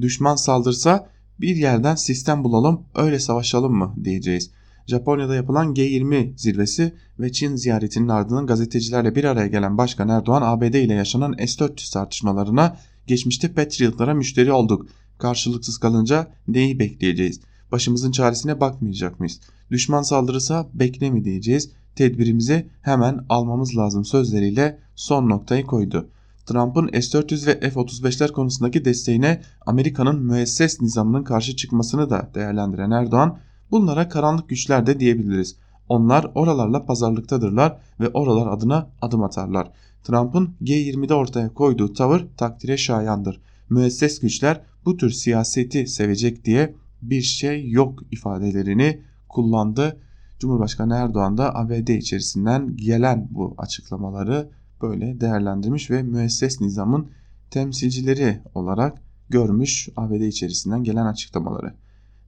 Düşman saldırsa bir yerden sistem bulalım öyle savaşalım mı diyeceğiz. Japonya'da yapılan G yirmi zirvesi ve Çin ziyaretinin ardından gazetecilerle bir araya gelen Başkan Erdoğan A B D ile yaşanan S dört yüz tartışmalarına geçmişte Patriot'lara müşteri olduk. Karşılıksız kalınca neyi bekleyeceğiz? Başımızın çaresine bakmayacak mıyız? Düşman saldırırsa bekle mi diyeceğiz? Tedbirimizi hemen almamız lazım sözleriyle son noktayı koydu. Trump'ın S dört yüz ve F otuz beşler konusundaki desteğine Amerika'nın müesses nizamının karşı çıkmasını da değerlendiren Erdoğan, bunlara karanlık güçler de diyebiliriz. Onlar oralarla pazarlıktadırlar ve oralar adına adım atarlar. Trump'ın G yirmide ortaya koyduğu tavır takdire şayandır. Müesses güçler bu tür siyaseti sevecek diye bir şey yok ifadelerini kullandı. Cumhurbaşkanı Erdoğan da A B D içerisinden gelen bu açıklamaları böyle değerlendirmiş ve müesses nizamın temsilcileri olarak görmüş A B D içerisinden gelen açıklamaları.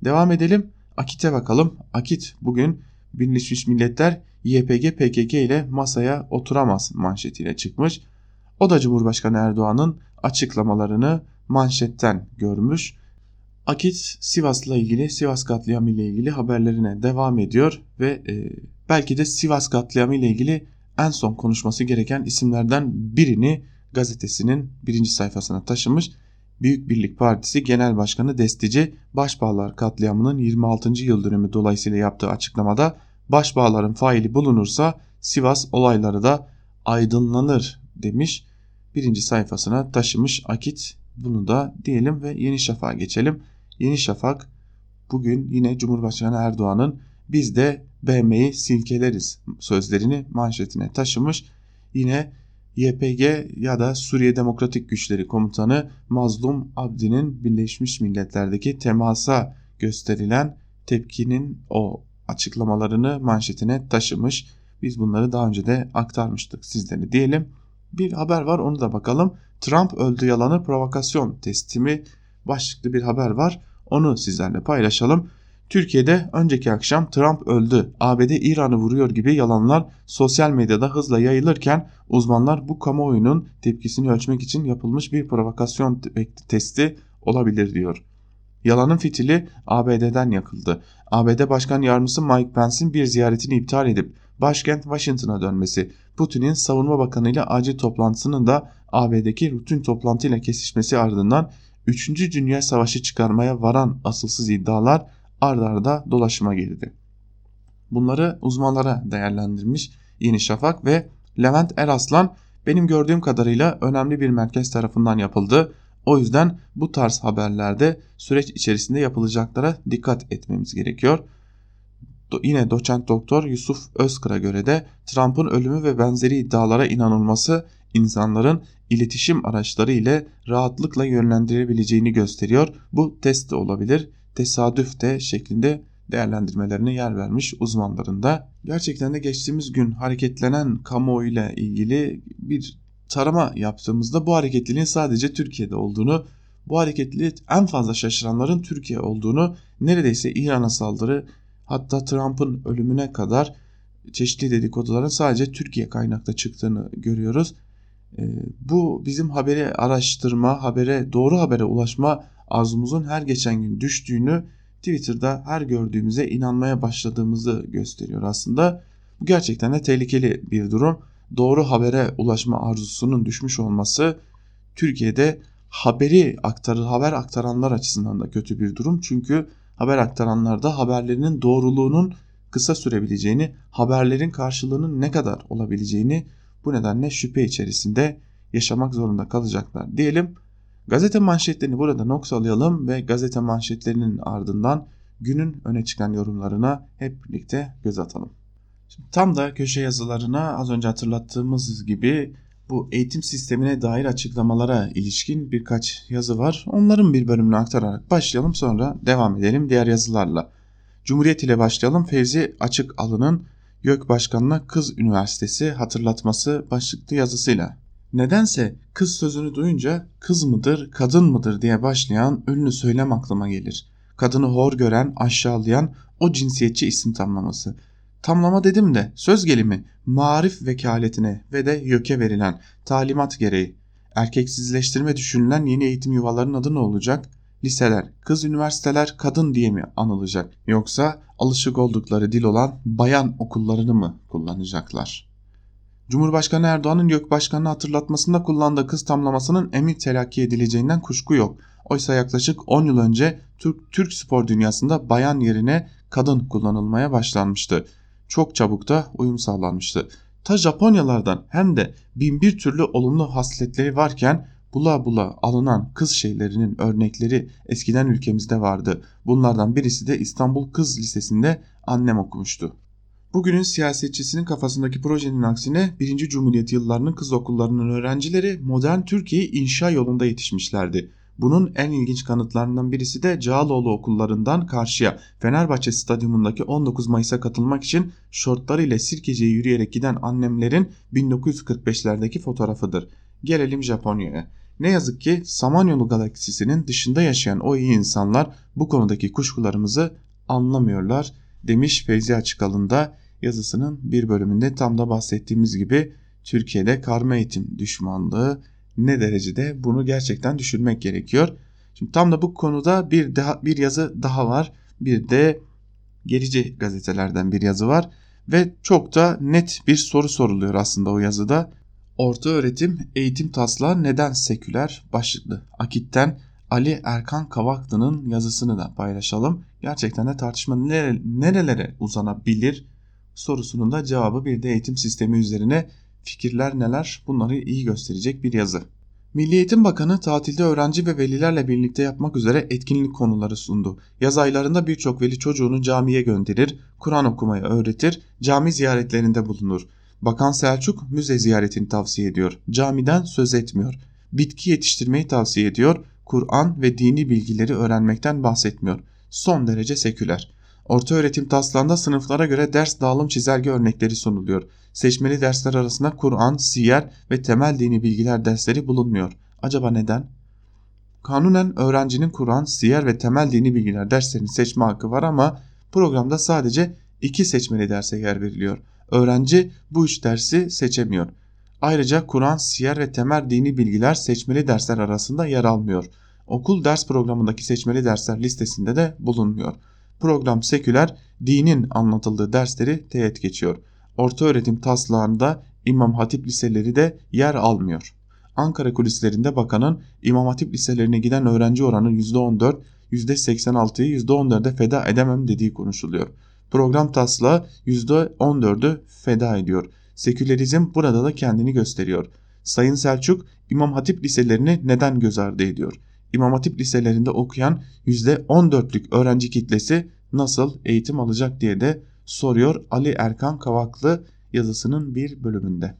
Devam edelim. A K İT'e bakalım. A K İT bugün Birleşmiş Milletler Y P G P K K ile masaya oturamaz manşetiyle çıkmış. O da Cumhurbaşkanı Erdoğan'ın açıklamalarını manşetten görmüş. A K İT Sivas'la ilgili, Sivas katliamı ile ilgili haberlerine devam ediyor ve e, belki de Sivas katliamı ile ilgili en son konuşması gereken isimlerden birini gazetesinin birinci sayfasına taşımış. Büyük Birlik Partisi Genel Başkanı Destici, Başbağlar katliamının yirmi altıncı yıl dönümü dolayısıyla yaptığı açıklamada Başbağlar'ın faili bulunursa Sivas olayları da aydınlanır demiş. Birinci sayfasına taşımış A K İT, bunu da diyelim ve Yeni Şafak'a geçelim. Yeni Şafak bugün yine Cumhurbaşkanı Erdoğan'ın biz de B M'yi silkeleriz sözlerini manşetine taşımış. Yine Y P G ya da Suriye Demokratik Güçleri Komutanı Mazlum Abdi'nin Birleşmiş Milletler'deki temasa gösterilen tepkinin o açıklamalarını manşetine taşımış. Biz bunları daha önce de aktarmıştık sizlere diyelim. Bir haber var, onu da bakalım. Trump öldü yalanı provokasyon teslimi başlıklı bir haber var. Onu sizlerle paylaşalım. Türkiye'de önceki akşam Trump öldü, A B D İran'ı vuruyor gibi yalanlar sosyal medyada hızla yayılırken uzmanlar bu kamuoyunun tepkisini ölçmek için yapılmış bir provokasyon testi olabilir diyor. Yalanın fitili A B D'den yakıldı. A B D Başkan Yardımcısı Mike Pence'in bir ziyaretini iptal edip başkent Washington'a dönmesi, Putin'in savunma bakanıyla acil toplantısının da A B D'deki rutin toplantıyla kesişmesi ardından üçüncü Dünya Savaşı çıkarmaya varan asılsız iddialar ard arda dolaşıma girdi. Bunları uzmanlara değerlendirmiş Yeni Şafak ve Levent Eraslan, benim gördüğüm kadarıyla önemli bir merkez tarafından yapıldı. O yüzden bu tarz haberlerde süreç içerisinde yapılacaklara dikkat etmemiz gerekiyor. Do- yine doçent doktor Yusuf Özkır'a göre de Trump'ın ölümü ve benzeri iddialara inanılması insanların iletişim araçları ile rahatlıkla yönlendirebileceğini gösteriyor. Bu test de olabilir, tesadüf de şeklinde değerlendirmelerine yer vermiş uzmanların da. Gerçekten de geçtiğimiz gün hareketlenen kamuoyuyla ilgili bir tarama yaptığımızda bu hareketliliğin sadece Türkiye'de olduğunu, bu hareketliliği en fazla şaşıranların Türkiye olduğunu, neredeyse İran'a saldırı hatta Trump'ın ölümüne kadar çeşitli dedikoduların sadece Türkiye kaynaklı çıktığını görüyoruz. Bu bizim haberi araştırma, habere doğru habere ulaşma arzumuzun her geçen gün düştüğünü, Twitter'da her gördüğümüze inanmaya başladığımızı gösteriyor aslında. Bu gerçekten de tehlikeli bir durum. Doğru habere ulaşma arzusunun düşmüş olması Türkiye'de haberi aktarır, haber aktaranlar açısından da kötü bir durum. Çünkü haber aktaranlar da haberlerinin doğruluğunun kısa sürebileceğini, haberlerin karşılığının ne kadar olabileceğini, bu nedenle şüphe içerisinde yaşamak zorunda kalacaklar diyelim. Gazete manşetlerini burada noktalayalım ve gazete manşetlerinin ardından günün öne çıkan yorumlarına hep birlikte göz atalım. Şimdi tam da köşe yazılarına az önce hatırlattığımız gibi bu eğitim sistemine dair açıklamalara ilişkin birkaç yazı var. Onların bir bölümünü aktararak başlayalım, sonra devam edelim diğer yazılarla. Cumhuriyet ile başlayalım. Fevzi Açıkalı'nın YÖK Başkanı'na Kız Üniversitesi hatırlatması başlıklı yazısıyla. Nedense kız sözünü duyunca kız mıdır, kadın mıdır diye başlayan ünlü söylem aklıma gelir. Kadını hor gören, aşağılayan o cinsiyetçi isim tamlaması. Tamlama dedim de söz gelimi marif vekaletine ve de YÖK'e verilen talimat gereği. Erkeksizleştirme düşünülen yeni eğitim yuvalarının adı ne olacak? Liseler, kız üniversiteler kadın diye mi anılacak? Yoksa alışık oldukları dil olan bayan okullarını mı kullanacaklar? Cumhurbaşkanı Erdoğan'ın YÖK Başkanı'nı hatırlatmasında kullandığı kız tamlamasının emir telakki edileceğinden kuşku yok. Oysa yaklaşık on yıl önce Türk, Türk spor dünyasında bayan yerine kadın kullanılmaya başlanmıştı. Çok çabuk da uyum sağlanmıştı. Ta Japonyalardan hem de bin bir türlü olumlu hasletleri varken bula bula alınan kız şeylerinin örnekleri eskiden ülkemizde vardı. Bunlardan birisi de İstanbul Kız Lisesi'nde annem okumuştu. Bugünün siyasetçisinin kafasındaki projenin aksine birinci Cumhuriyet yıllarının kız okullarının öğrencileri modern Türkiye'yi inşa yolunda yetişmişlerdi. Bunun en ilginç kanıtlarından birisi de Cağaloğlu okullarından Karşıya, Fenerbahçe Stadyumundaki on dokuz Mayıs'a katılmak için şortları ile Sirkeci'ye yürüyerek giden annemlerin bin dokuz yüz kırk beşlerdeki fotoğrafıdır. Gelelim Japonya'ya. Ne yazık ki Samanyolu galaksisinin dışında yaşayan o iyi insanlar bu konudaki kuşkularımızı anlamıyorlar demiş Fevzi Açıkalın da yazısının bir bölümünde. Tam da bahsettiğimiz gibi Türkiye'de karma eğitim düşmanlığı ne derecede, bunu gerçekten düşünmek gerekiyor. Şimdi tam da bu konuda bir daha, bir yazı daha var. Bir de gerici gazetelerden bir yazı var ve çok da net bir soru soruluyor aslında o yazıda. Orta öğretim eğitim taslağı neden seküler başlıklı Akit'ten Ali Erkan Kavaklı'nın yazısını da paylaşalım. Gerçekten de tartışma nerelere uzanabilir sorusunun da cevabı, bir de eğitim sistemi üzerine fikirler neler, bunları iyi gösterecek bir yazı. Milli Eğitim Bakanı tatilde öğrenci ve velilerle birlikte yapmak üzere etkinlik konuları sundu. Yaz aylarında birçok veli çocuğunu camiye gönderir, Kur'an okumayı öğretir, cami ziyaretlerinde bulunur. Bakan Selçuk müze ziyaretini tavsiye ediyor, camiden söz etmiyor. Bitki yetiştirmeyi tavsiye ediyor, Kur'an ve dini bilgileri öğrenmekten bahsetmiyor. Son derece seküler. Ortaöğretim taslağında sınıflara göre ders dağılım çizelge örnekleri sunuluyor. Seçmeli dersler arasında Kur'an, siyer ve temel dini bilgiler dersleri bulunmuyor. Acaba neden? Kanunen öğrencinin Kur'an, siyer ve temel dini bilgiler derslerini seçme hakkı var ama programda sadece iki seçmeli derse yer veriliyor. Öğrenci bu üç dersi seçemiyor. Ayrıca Kur'an, siyer ve temel dini bilgiler seçmeli dersler arasında yer almıyor. Okul ders programındaki seçmeli dersler listesinde de bulunmuyor. Program seküler, dinin anlatıldığı dersleri teğet geçiyor. Ortaöğretim taslağında İmam Hatip liseleri de yer almıyor. Ankara kulislerinde bakanın İmam Hatip liselerine giden öğrenci oranı yüzde on dört, yüzde seksen altıyı yüzde on dörde feda edemem dediği konuşuluyor. Program taslağı yüzde on dördü feda ediyor. Sekülerizm burada da kendini gösteriyor. Sayın Selçuk İmam Hatip liselerini neden göz ardı ediyor? İmam Hatip liselerinde okuyan yüzde on dörtlük öğrenci kitlesi nasıl eğitim alacak diye de soruyor Ali Erkan Kavaklı yazısının bir bölümünde.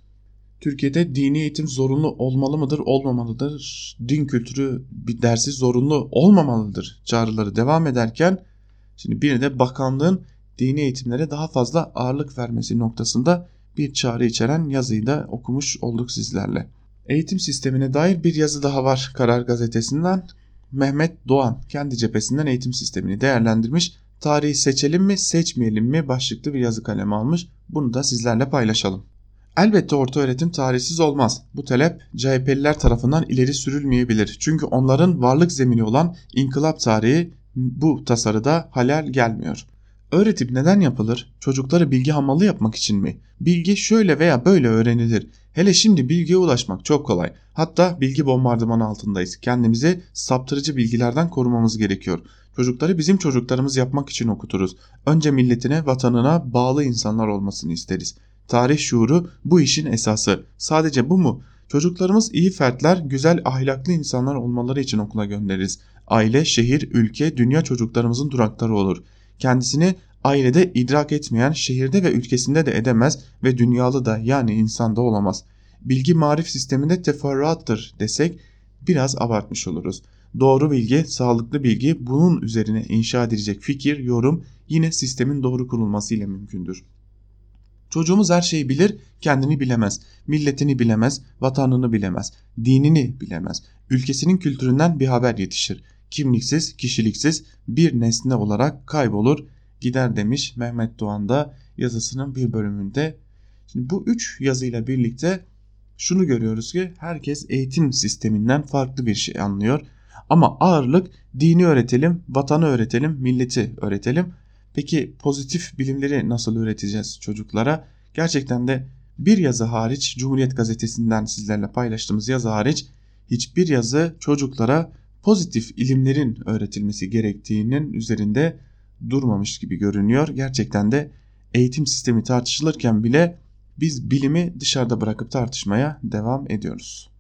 Türkiye'de dini eğitim zorunlu olmalı mıdır, olmamalıdır? Din kültürü bir dersi zorunlu olmamalıdır çağrıları devam ederken, şimdi bir de bakanlığın dini eğitimlere daha fazla ağırlık vermesi noktasında bir çağrı içeren yazıyı da okumuş olduk sizlerle. Eğitim sistemine dair bir yazı daha var Karar Gazetesi'nden. Mehmet Doğan kendi cephesinden eğitim sistemini değerlendirmiş. Tarihi seçelim mi seçmeyelim mi başlıklı bir yazı kaleme almış. Bunu da sizlerle paylaşalım. Elbette ortaöğretim tarihsiz olmaz. Bu talep C H P'liler tarafından ileri sürülmeyebilir. Çünkü onların varlık zemini olan inkılap tarihi bu tasarıda halel gelmiyor. Öğretim neden yapılır? Çocukları bilgi hamalı yapmak için mi? Bilgi şöyle veya böyle öğrenilir. Hele şimdi bilgiye ulaşmak çok kolay. Hatta bilgi bombardımanı altındayız. Kendimizi saptırıcı bilgilerden korumamız gerekiyor. Çocukları bizim çocuklarımız yapmak için okuturuz. Önce milletine, vatanına bağlı insanlar olmasını isteriz. Tarih şuuru bu işin esası. Sadece bu mu? Çocuklarımız iyi fertler, güzel ahlaklı insanlar olmaları için okula göndeririz. Aile, şehir, ülke, dünya çocuklarımızın durakları olur. Kendisini ailede idrak etmeyen, şehirde ve ülkesinde de edemez ve dünyalı da, yani insan da olamaz. Bilgi marif sisteminde teferruattır desek biraz abartmış oluruz. Doğru bilgi, sağlıklı bilgi, bunun üzerine inşa edilecek fikir, yorum yine sistemin doğru kurulması ile mümkündür. Çocuğumuz her şeyi bilir, kendini bilemez, milletini bilemez, vatanını bilemez, dinini bilemez, ülkesinin kültüründen bir haber yetişir. Kimliksiz, kişiliksiz bir nesne olarak kaybolur gider demiş Mehmet Doğan da yazısının bir bölümünde. Şimdi bu üç yazıyla birlikte şunu görüyoruz ki herkes eğitim sisteminden farklı bir şey anlıyor. Ama ağırlık dini öğretelim, vatanı öğretelim, milleti öğretelim. Peki pozitif bilimleri nasıl öğreteceğiz çocuklara? Gerçekten de bir yazı hariç, Cumhuriyet Gazetesi'nden sizlerle paylaştığımız yazı hariç hiçbir yazı çocuklara pozitif ilimlerin öğretilmesi gerektiğinin üzerinde durmamış gibi görünüyor. Gerçekten de eğitim sistemi tartışılırken bile biz bilimi dışarıda bırakıp tartışmaya devam ediyoruz.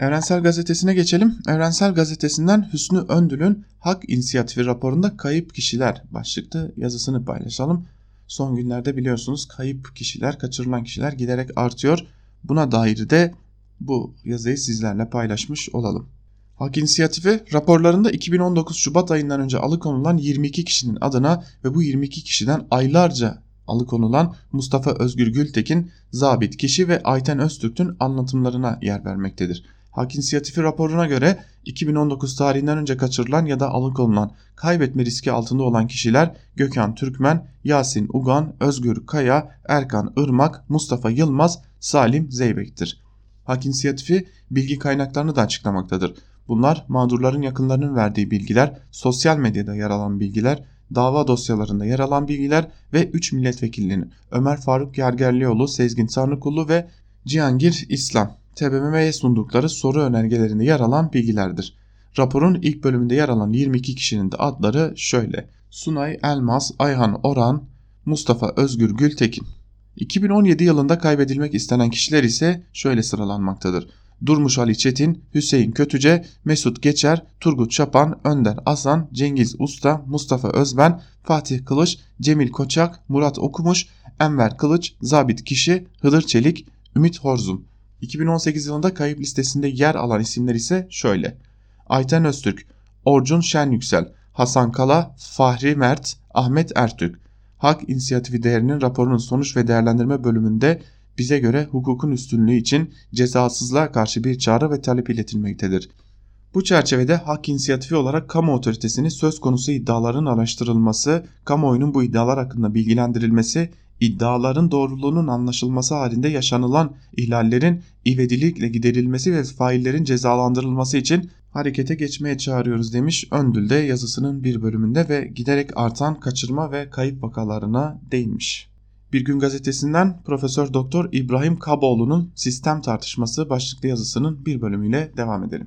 Evrensel Gazetesi'ne geçelim. Evrensel Gazetesi'nden Hüsnü Öndül'ün Hak İnisiyatifi raporunda kayıp kişiler başlıklı yazısını paylaşalım. Son günlerde biliyorsunuz kayıp kişiler, kaçırılan kişiler giderek artıyor. Buna dair de bu yazıyı sizlerle paylaşmış olalım. Hak İnisiyatifi raporlarında iki bin on dokuz Şubat ayından önce alıkonulan yirmi iki kişinin adına ve bu yirmi iki kişiden aylarca alıkonulan Mustafa Özgür Gültekin, Zabit Kişi ve Ayten Öztürk'ün anlatımlarına yer vermektedir. Hak İnisiyatifi raporuna göre iki bin on dokuz tarihinden önce kaçırılan ya da alıkonulan, kaybetme riski altında olan kişiler Gökhan Türkmen, Yasin Ugan, Özgür Kaya, Erkan Irmak, Mustafa Yılmaz, Salim Zeybek'tir. Hak İnisiyatifi bilgi kaynaklarını da açıklamaktadır. Bunlar mağdurların yakınlarının verdiği bilgiler, sosyal medyada yer alan bilgiler, dava dosyalarında yer alan bilgiler ve üç milletvekilinin Ömer Faruk Yergenlioğlu, Sezgin Tanrıkulu ve Cihangir İslam T B M M'ye sundukları soru önergelerinde yer alan bilgilerdir. Raporun ilk bölümünde yer alan yirmi iki kişinin de adları şöyle: Sunay Elmas, Ayhan Orhan, Mustafa Özgür Gültekin. iki bin on yedi yılında kaybedilmek istenen kişiler ise şöyle sıralanmaktadır: Durmuş Ali Çetin, Hüseyin Kötüce, Mesut Geçer, Turgut Çapan, Önder Asan, Cengiz Usta, Mustafa Özben, Fatih Kılıç, Cemil Koçak, Murat Okumuş, Enver Kılıç, Zabit Kişi, Hıdır Çelik, Ümit Horzum. iki bin on sekiz yılında kayıp listesinde yer alan isimler ise şöyle: Ayten Öztürk, Orcun Şenyüksel, Hasan Kala, Fahri Mert, Ahmet Ertürk. Hak İnisiyatifi Değerinin raporunun sonuç ve değerlendirme bölümünde bize göre hukukun üstünlüğü için cezasızlığa karşı bir çağrı ve talep iletilmektedir. Bu çerçevede Hak İnisiyatifi olarak kamu otoritesini söz konusu iddiaların araştırılması, kamuoyunun bu iddialar hakkında bilgilendirilmesi, iddiaların doğruluğunun anlaşılması halinde yaşanılan ihlallerin ivedilikle giderilmesi ve faillerin cezalandırılması için harekete geçmeye çağırıyoruz demiş Öndül'de yazısının bir bölümünde ve giderek artan kaçırma ve kayıp vakalarına değinmiş. Bir Gün Gazetesi'nden Profesör Doktor İbrahim Kaboğlu'nun Sistem Tartışması başlıklı yazısının bir bölümüyle devam edelim.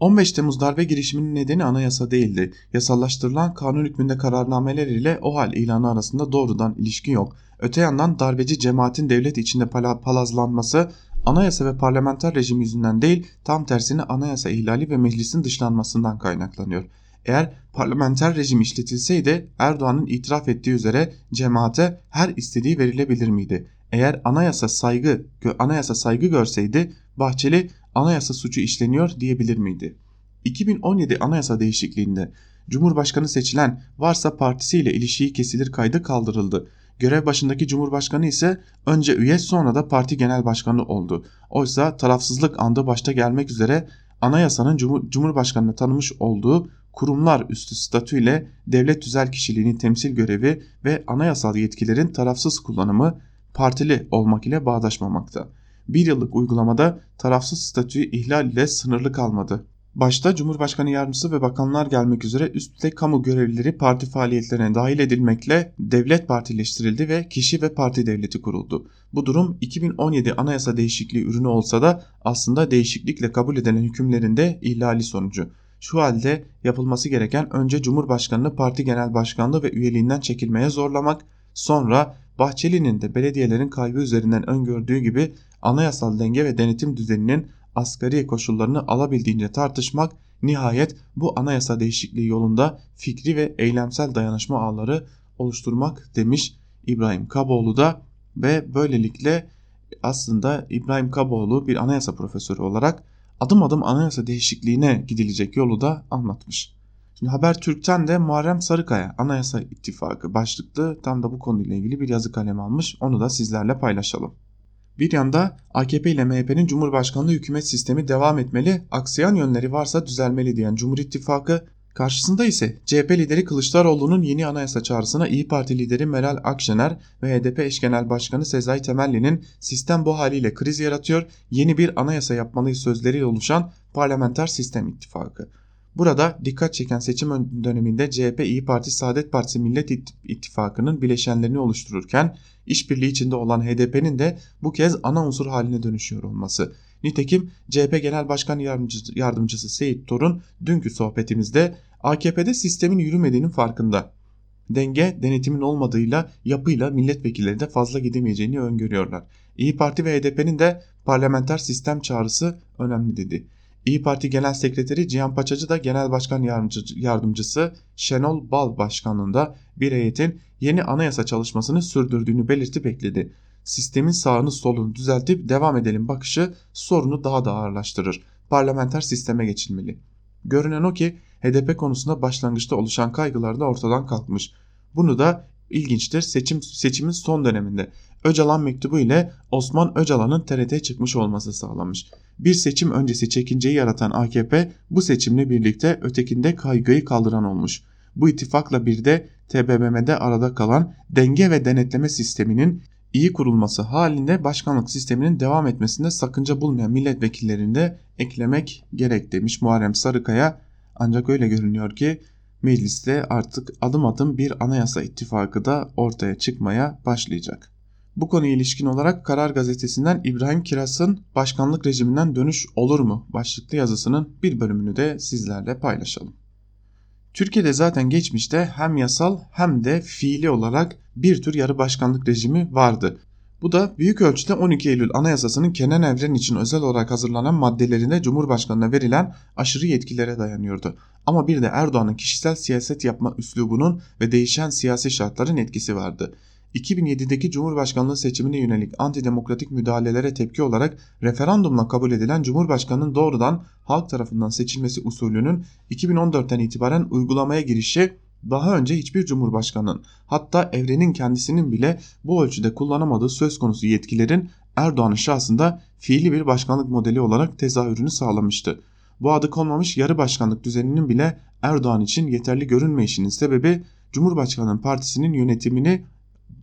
on beş Temmuz darbe girişiminin nedeni anayasa değildi. Yasallaştırılan kanun hükmünde kararnameler ile OHAL ilanı arasında doğrudan ilişki yok. Öte yandan darbeci cemaatin devlet içinde pala- palazlanması anayasa ve parlamenter rejim yüzünden değil, tam tersine anayasa ihlali ve meclisin dışlanmasından kaynaklanıyor. Eğer parlamenter rejim işletilseydi Erdoğan'ın itiraf ettiği üzere cemaate her istediği verilebilir miydi? Eğer anayasa saygı, anayasa saygı görseydi Bahçeli anayasa suçu işleniyor diyebilir miydi? iki bin on yedi anayasa değişikliğinde Cumhurbaşkanı seçilen varsa partisiyle ilişiği kesilir kaydı kaldırıldı. Görev başındaki Cumhurbaşkanı ise önce üye sonra da parti genel başkanı oldu. Oysa tarafsızlık andı başta gelmek üzere anayasanın Cumhur- Cumhurbaşkanı'na tanımış olduğu kurumlar üstü statüyle devlet tüzel kişiliğinin temsil görevi ve anayasal yetkilerin tarafsız kullanımı partili olmak ile bağdaşmamakta. Bir yıllık uygulamada tarafsız statü ihlal ile sınırlı kalmadı. Başta Cumhurbaşkanı yardımcısı ve bakanlar gelmek üzere üstte kamu görevlileri parti faaliyetlerine dahil edilmekle devlet partileştirildi ve kişi ve parti devleti kuruldu. Bu durum iki bin on yedi anayasa değişikliği ürünü olsa da aslında değişiklikle kabul edilen hükümlerin de ihlali sonucu. Şu halde yapılması gereken önce Cumhurbaşkanı'nı parti genel başkanlığı ve üyeliğinden çekilmeye zorlamak, sonra Bahçeli'nin de belediyelerin kaybı üzerinden öngördüğü gibi anayasal denge ve denetim düzeninin asgari koşullarını alabildiğince tartışmak, nihayet bu anayasa değişikliği yolunda fikri ve eylemsel dayanışma ağları oluşturmak demiş İbrahim Kaboğlu da ve böylelikle aslında İbrahim Kaboğlu bir anayasa profesörü olarak adım adım anayasa değişikliğine gidilecek yolu da anlatmış. Şimdi Habertürk'ten de Muharrem Sarıkaya Anayasa İttifakı başlıklı tam da bu konuyla ilgili bir yazı kalemi almış, onu da sizlerle paylaşalım. Bir yanda A K P ile M H P'nin Cumhurbaşkanlığı hükümet sistemi devam etmeli, aksayan yönleri varsa düzelmeli diyen Cumhur İttifakı, karşısında ise C H P lideri Kılıçdaroğlu'nun yeni anayasa çağrısına İYİ Parti lideri Meral Akşener ve H D P eş genel başkanı Sezai Temelli'nin "Sistem bu haliyle kriz yaratıyor, yeni bir anayasa yapmalıyız" sözleriyle oluşan parlamenter sistem ittifakı. Burada dikkat çeken seçim döneminde C H P, İyi Parti, Saadet Partisi, Millet İttifakı'nın bileşenlerini oluştururken işbirliği içinde olan H D P'nin de bu kez ana unsur haline dönüşüyor olması. Nitekim C H P Genel Başkan Yardımcısı, Yardımcısı Seyit Torun dünkü sohbetimizde A K P'de sistemin yürümediğinin farkında. Denge, denetimin olmadığıyla, yapıyla milletvekilleri de fazla gidemeyeceğini öngörüyorlar. İyi Parti ve H D P'nin de parlamenter sistem çağrısı önemli dedi. İyi Parti Genel Sekreteri Cihan Paçacı da Genel Başkan Yardımcısı Şenol Bal başkanlığında bir heyetin yeni anayasa çalışmasını sürdürdüğünü belirtip ekledi. Sistemin sağını solunu düzeltip devam edelim bakışı sorunu daha da ağırlaştırır. Parlamenter sisteme geçilmeli. Görünen o ki H D P konusunda başlangıçta oluşan kaygılar da ortadan kalkmış. Bunu da ilginçtir seçim, seçimin son döneminde Öcalan mektubu ile Osman Öcalan'ın T R T'ye çıkmış olması sağlamış. Bir seçim öncesi çekinceyi yaratan A K P bu seçimle birlikte ötekinde kaygıyı kaldıran olmuş. Bu ittifakla bir de T B M M'de arada kalan denge ve denetleme sisteminin iyi kurulması halinde başkanlık sisteminin devam etmesinde sakınca bulmayan milletvekillerini de eklemek gerek demiş Muharrem Sarıkaya. Ancak öyle görünüyor ki mecliste artık adım adım bir anayasa ittifakı da ortaya çıkmaya başlayacak. Bu konuya ilişkin olarak Karar Gazetesi'nden İbrahim Kiras'ın başkanlık rejiminden dönüş olur mu başlıklı yazısının bir bölümünü de sizlerle paylaşalım. Türkiye'de zaten geçmişte hem yasal hem de fiili olarak bir tür yarı başkanlık rejimi vardı. Bu da büyük ölçüde on iki Eylül Anayasası'nın Kenan Evren için özel olarak hazırlanan maddelerinde Cumhurbaşkanı'na verilen aşırı yetkilere dayanıyordu. Ama bir de Erdoğan'ın kişisel siyaset yapma üslubunun ve değişen siyasi şartların etkisi vardı. iki bin yedideki Cumhurbaşkanlığı seçimine yönelik antidemokratik müdahalelere tepki olarak referandumla kabul edilen Cumhurbaşkanı'nın doğrudan halk tarafından seçilmesi usulünün iki bin on dörtten itibaren uygulamaya girişi daha önce hiçbir Cumhurbaşkanı'nın hatta Evren'in kendisinin bile bu ölçüde kullanamadığı söz konusu yetkilerin Erdoğan'ın şahsında fiili bir başkanlık modeli olarak tezahürünü sağlamıştı. Bu adı konmamış yarı başkanlık düzeninin bile Erdoğan için yeterli görünmeyişinin sebebi Cumhurbaşkanı'nın partisinin yönetimini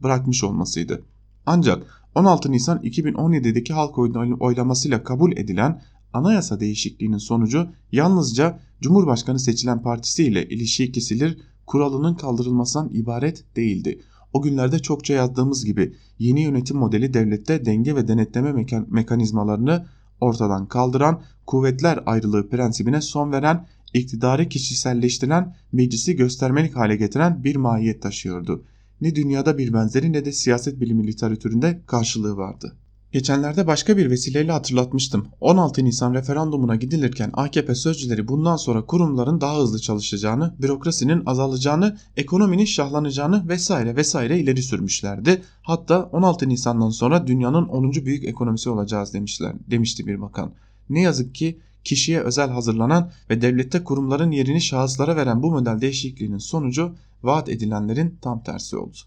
bırakmış olmasıydı. Ancak on altı Nisan iki bin on yedideki halk oylamasıyla kabul edilen anayasa değişikliğinin sonucu yalnızca Cumhurbaşkanı seçilen partisi ile ilişiği kesilir kuralının kaldırılmasından ibaret değildi. O günlerde çokça yazdığımız gibi yeni yönetim modeli devlette denge ve denetleme mekan mekanizmalarını ortadan kaldıran, kuvvetler ayrılığı prensibine son veren, iktidarı kişiselleştiren, meclisi göstermelik hale getiren bir mahiyet taşıyordu. Ne dünyada bir benzeri ne de siyaset bilimi literatüründe karşılığı vardı. Geçenlerde başka bir vesileyle hatırlatmıştım. on altı Nisan referandumuna gidilirken A K P sözcüleri bundan sonra kurumların daha hızlı çalışacağını, bürokrasinin azalacağını, ekonominin şahlanacağını vesaire vesaire ileri sürmüşlerdi. Hatta on altı Nisan'dan sonra dünyanın onuncu büyük ekonomisi olacağız demişler, demişti bir bakan. Ne yazık ki kişiye özel hazırlanan ve devlette kurumların yerini şahıslara veren bu model değişikliğinin sonucu vaat edilenlerin tam tersi oldu.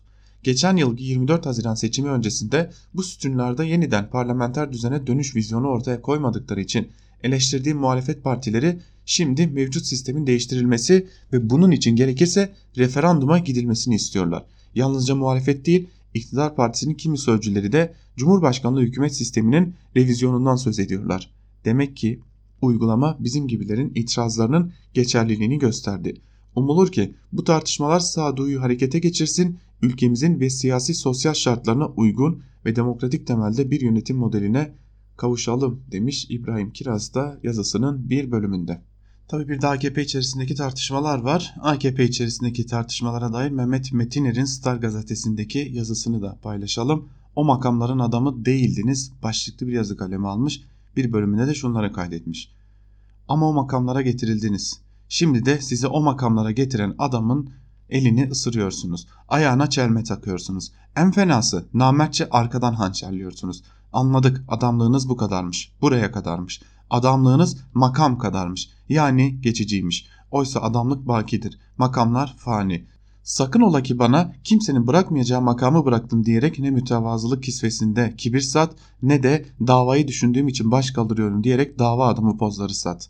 Geçen yılki yirmi dört Haziran seçimi öncesinde bu sütunlarda yeniden parlamenter düzene dönüş vizyonu ortaya koymadıkları için eleştirdiği muhalefet partileri şimdi mevcut sistemin değiştirilmesi ve bunun için gerekirse referanduma gidilmesini istiyorlar. Yalnızca muhalefet değil, iktidar partisinin kimi sözcüleri de Cumhurbaşkanlığı hükümet sisteminin revizyonundan söz ediyorlar. Demek ki uygulama bizim gibilerin itirazlarının geçerliliğini gösterdi. Umulur ki bu tartışmalar sağduyu harekete geçirsin, ülkemizin ve siyasi sosyal şartlarına uygun ve demokratik temelde bir yönetim modeline kavuşalım demiş İbrahim Kiraz da yazısının bir bölümünde. Tabii bir de A K P içerisindeki tartışmalar var. A K P içerisindeki tartışmalara dair Mehmet Metiner'in Star gazetesindeki yazısını da paylaşalım. O makamların adamı değildiniz başlıklı bir yazı kaleme almış. Bir bölümünde de şunlara kaydetmiş. Ama o makamlara getirildiniz. Şimdi de sizi o makamlara getiren adamın elini ısırıyorsunuz. Ayağına çelme takıyorsunuz. En fenası namertçe arkadan hançerliyorsunuz. Anladık, adamlığınız bu kadarmış. Buraya kadarmış. Adamlığınız makam kadarmış. Yani geçiciymiş. Oysa adamlık bakidir. Makamlar fani. Sakın ola ki bana kimsenin bırakmayacağı makamı bıraktım diyerek ne mütevazılık kisvesinde kibir sat ne de davayı düşündüğüm için baş kaldırıyorum diyerek dava adamı pozları sat.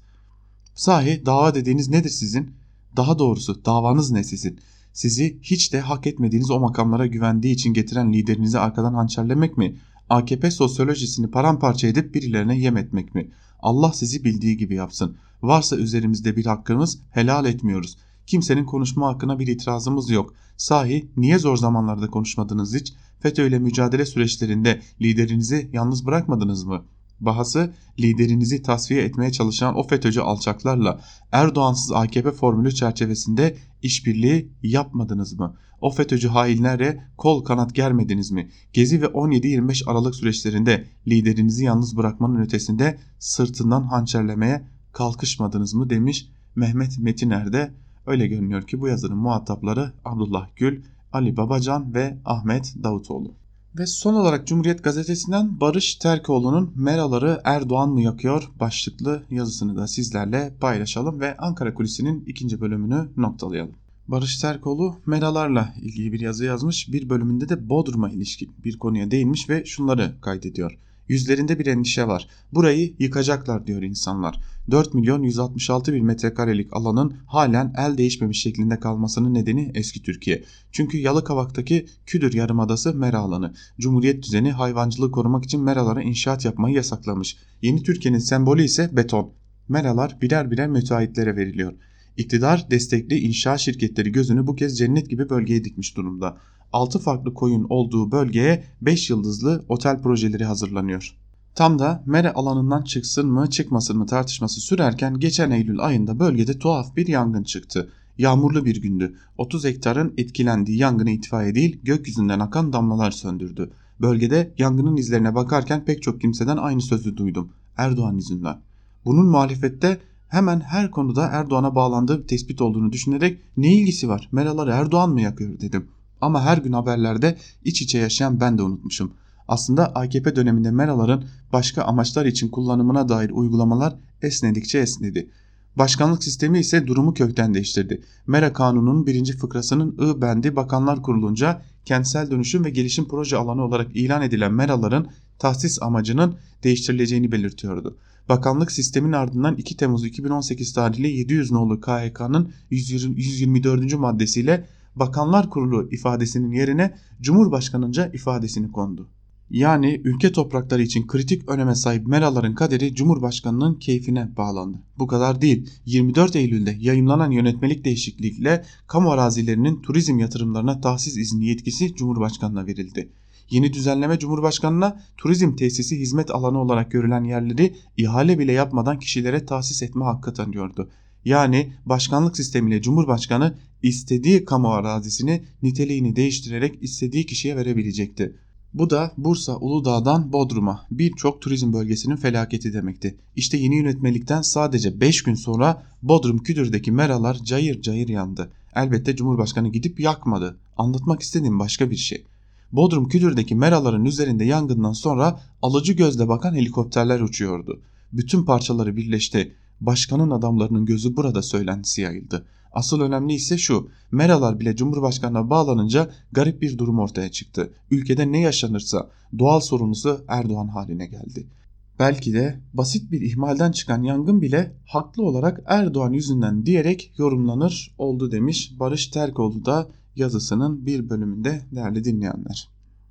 Sahi dava dediğiniz nedir sizin? Daha doğrusu davanız ne sizin? Sizi hiç de hak etmediğiniz o makamlara güvendiği için getiren liderinizi arkadan hançerlemek mi? A K P sosyolojisini paramparça edip birilerine yem etmek mi? Allah sizi bildiği gibi yapsın. Varsa üzerimizde bir hakkımız helal etmiyoruz. Kimsenin konuşma hakkına bir itirazımız yok. Sahi niye zor zamanlarda konuşmadınız hiç? FETÖ ile mücadele süreçlerinde liderinizi yalnız bırakmadınız mı? Bahası liderinizi tasfiye etmeye çalışan o FETÖ'cü alçaklarla Erdoğansız A K P formülü çerçevesinde işbirliği yapmadınız mı? O FETÖ'cü hainlere kol kanat germediniz mi? Gezi ve on yedi yirmi beş Aralık süreçlerinde liderinizi yalnız bırakmanın ötesinde sırtından hançerlemeye kalkışmadınız mı demiş Mehmet Metiner'de. Öyle görünüyor ki bu yazının muhatapları Abdullah Gül, Ali Babacan ve Ahmet Davutoğlu. Ve son olarak Cumhuriyet Gazetesi'nden Barış Terkoğlu'nun "Meraları Erdoğan mı yakıyor?" başlıklı yazısını da sizlerle paylaşalım ve Ankara Kulisi'nin ikinci bölümünü noktalayalım. Barış Terkoğlu meralarla ilgili bir yazı yazmış, bir bölümünde de Bodrum'a ilişkin bir konuya değinmiş ve şunları kaydediyor. Yüzlerinde bir endişe var. Burayı yıkacaklar diyor insanlar. dört milyon yüz altmış altı bin metrekarelik alanın halen el değişmemiş şeklinde kalmasının nedeni eski Türkiye. Çünkü Yalıkavak'taki Küdür Yarımadası mera alanı. Cumhuriyet düzeni hayvancılığı korumak için meralara inşaat yapmayı yasaklamış. Yeni Türkiye'nin sembolü ise beton. Meralar birer birer müteahhitlere veriliyor. İktidar destekli inşaat şirketleri gözünü bu kez cennet gibi bölgeye dikmiş durumda. altı farklı koyun olduğu bölgeye beş yıldızlı otel projeleri hazırlanıyor. Tam da mera alanından çıksın mı çıkmasın mı tartışması sürerken geçen Eylül ayında bölgede tuhaf bir yangın çıktı. Yağmurlu bir gündü. otuz hektarın etkilendiği yangını itfaiye değil gökyüzünden akan damlalar söndürdü. Bölgede yangının izlerine bakarken pek çok kimseden aynı sözü duydum. Erdoğan yüzünden. Bunun muhalefette hemen her konuda Erdoğan'a bağlandığı tespit olduğunu düşünerek ne ilgisi var, meraları Erdoğan mı yakıyor dedim. Ama her gün haberlerde iç içe yaşayan ben de unutmuşum. Aslında A K P döneminde meraların başka amaçlar için kullanımına dair uygulamalar esnedikçe esnedi. Başkanlık sistemi ise durumu kökten değiştirdi. Mera Kanunu'nun birinci fıkrasının I bendi Bakanlar Kurulunca kentsel dönüşüm ve gelişim proje alanı olarak ilan edilen meraların tahsis amacının değiştirileceğini belirtiyordu. Bakanlık sistemin ardından iki Temmuz iki bin on sekiz tarihli yedi yüz nolu K H K'nın yüz yirmi dördüncü maddesiyle Bakanlar Kurulu ifadesinin yerine Cumhurbaşkanınca ifadesini kondu. Yani ülke toprakları için kritik öneme sahip meraların kaderi Cumhurbaşkanının keyfine bağlandı. Bu kadar değil. yirmi dört Eylül'de yayımlanan yönetmelik değişikliğiyle kamu arazilerinin turizm yatırımlarına tahsis izni yetkisi Cumhurbaşkanına verildi. Yeni düzenleme Cumhurbaşkanına turizm tesisi hizmet alanı olarak görülen yerleri ihale bile yapmadan kişilere tahsis etme hakkı tanıyordu. Yani başkanlık sistemiyle Cumhurbaşkanı istediği kamu arazisini niteliğini değiştirerek istediği kişiye verebilecekti. Bu da Bursa Uludağ'dan Bodrum'a birçok turizm bölgesinin felaketi demekti. İşte yeni yönetmelikten sadece beş gün sonra Bodrum Küdür'deki meralar cayır cayır yandı. Elbette Cumhurbaşkanı gidip yakmadı. Anlatmak istediğim başka bir şey. Bodrum Küdür'deki meraların üzerinde yangından sonra alıcı gözle bakan helikopterler uçuyordu. Bütün parçaları birleşti. Başkanın adamlarının gözü burada söylentisi yayıldı. Asıl önemli ise şu, meralar bile Cumhurbaşkanı'na bağlanınca garip bir durum ortaya çıktı. Ülkede ne yaşanırsa doğal sorumlusu Erdoğan haline geldi. Belki de basit bir ihmalden çıkan yangın bile haklı olarak Erdoğan yüzünden diyerek yorumlanır oldu demiş Barış Terkoğlu da yazısının bir bölümünde değerli dinleyenler.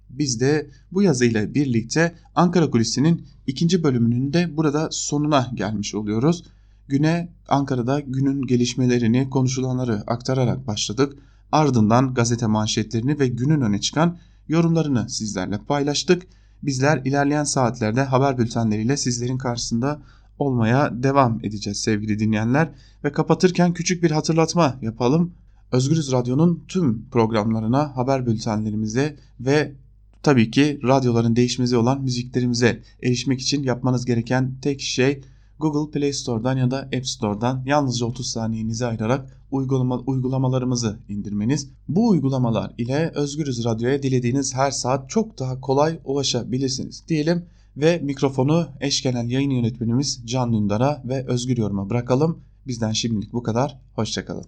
Biz de bu yazıyla birlikte Ankara Kulisi'nin ikinci bölümünün de burada sonuna gelmiş oluyoruz. Güne Ankara'da günün gelişmelerini, konuşulanları aktararak başladık. Ardından gazete manşetlerini ve günün öne çıkan yorumlarını sizlerle paylaştık. Bizler ilerleyen saatlerde haber bültenleriyle sizlerin karşısında olmaya devam edeceğiz sevgili dinleyenler. Ve kapatırken küçük bir hatırlatma yapalım. Özgürüz Radyo'nun tüm programlarına, haber bültenlerimize ve tabii ki radyoların değişmezi olan müziklerimize erişmek için yapmanız gereken tek şey Google Play Store'dan ya da App Store'dan yalnızca otuz saniyenizi ayırarak uygulama, uygulamalarımızı indirmeniz. Bu uygulamalar ile Özgürüz Radyo'ya dilediğiniz her saat çok daha kolay ulaşabilirsiniz diyelim ve mikrofonu eş genel yayın yönetmenimiz Can Dündar'a ve Özgür Yorum'a bırakalım. Bizden şimdilik bu kadar. Hoşça kalın.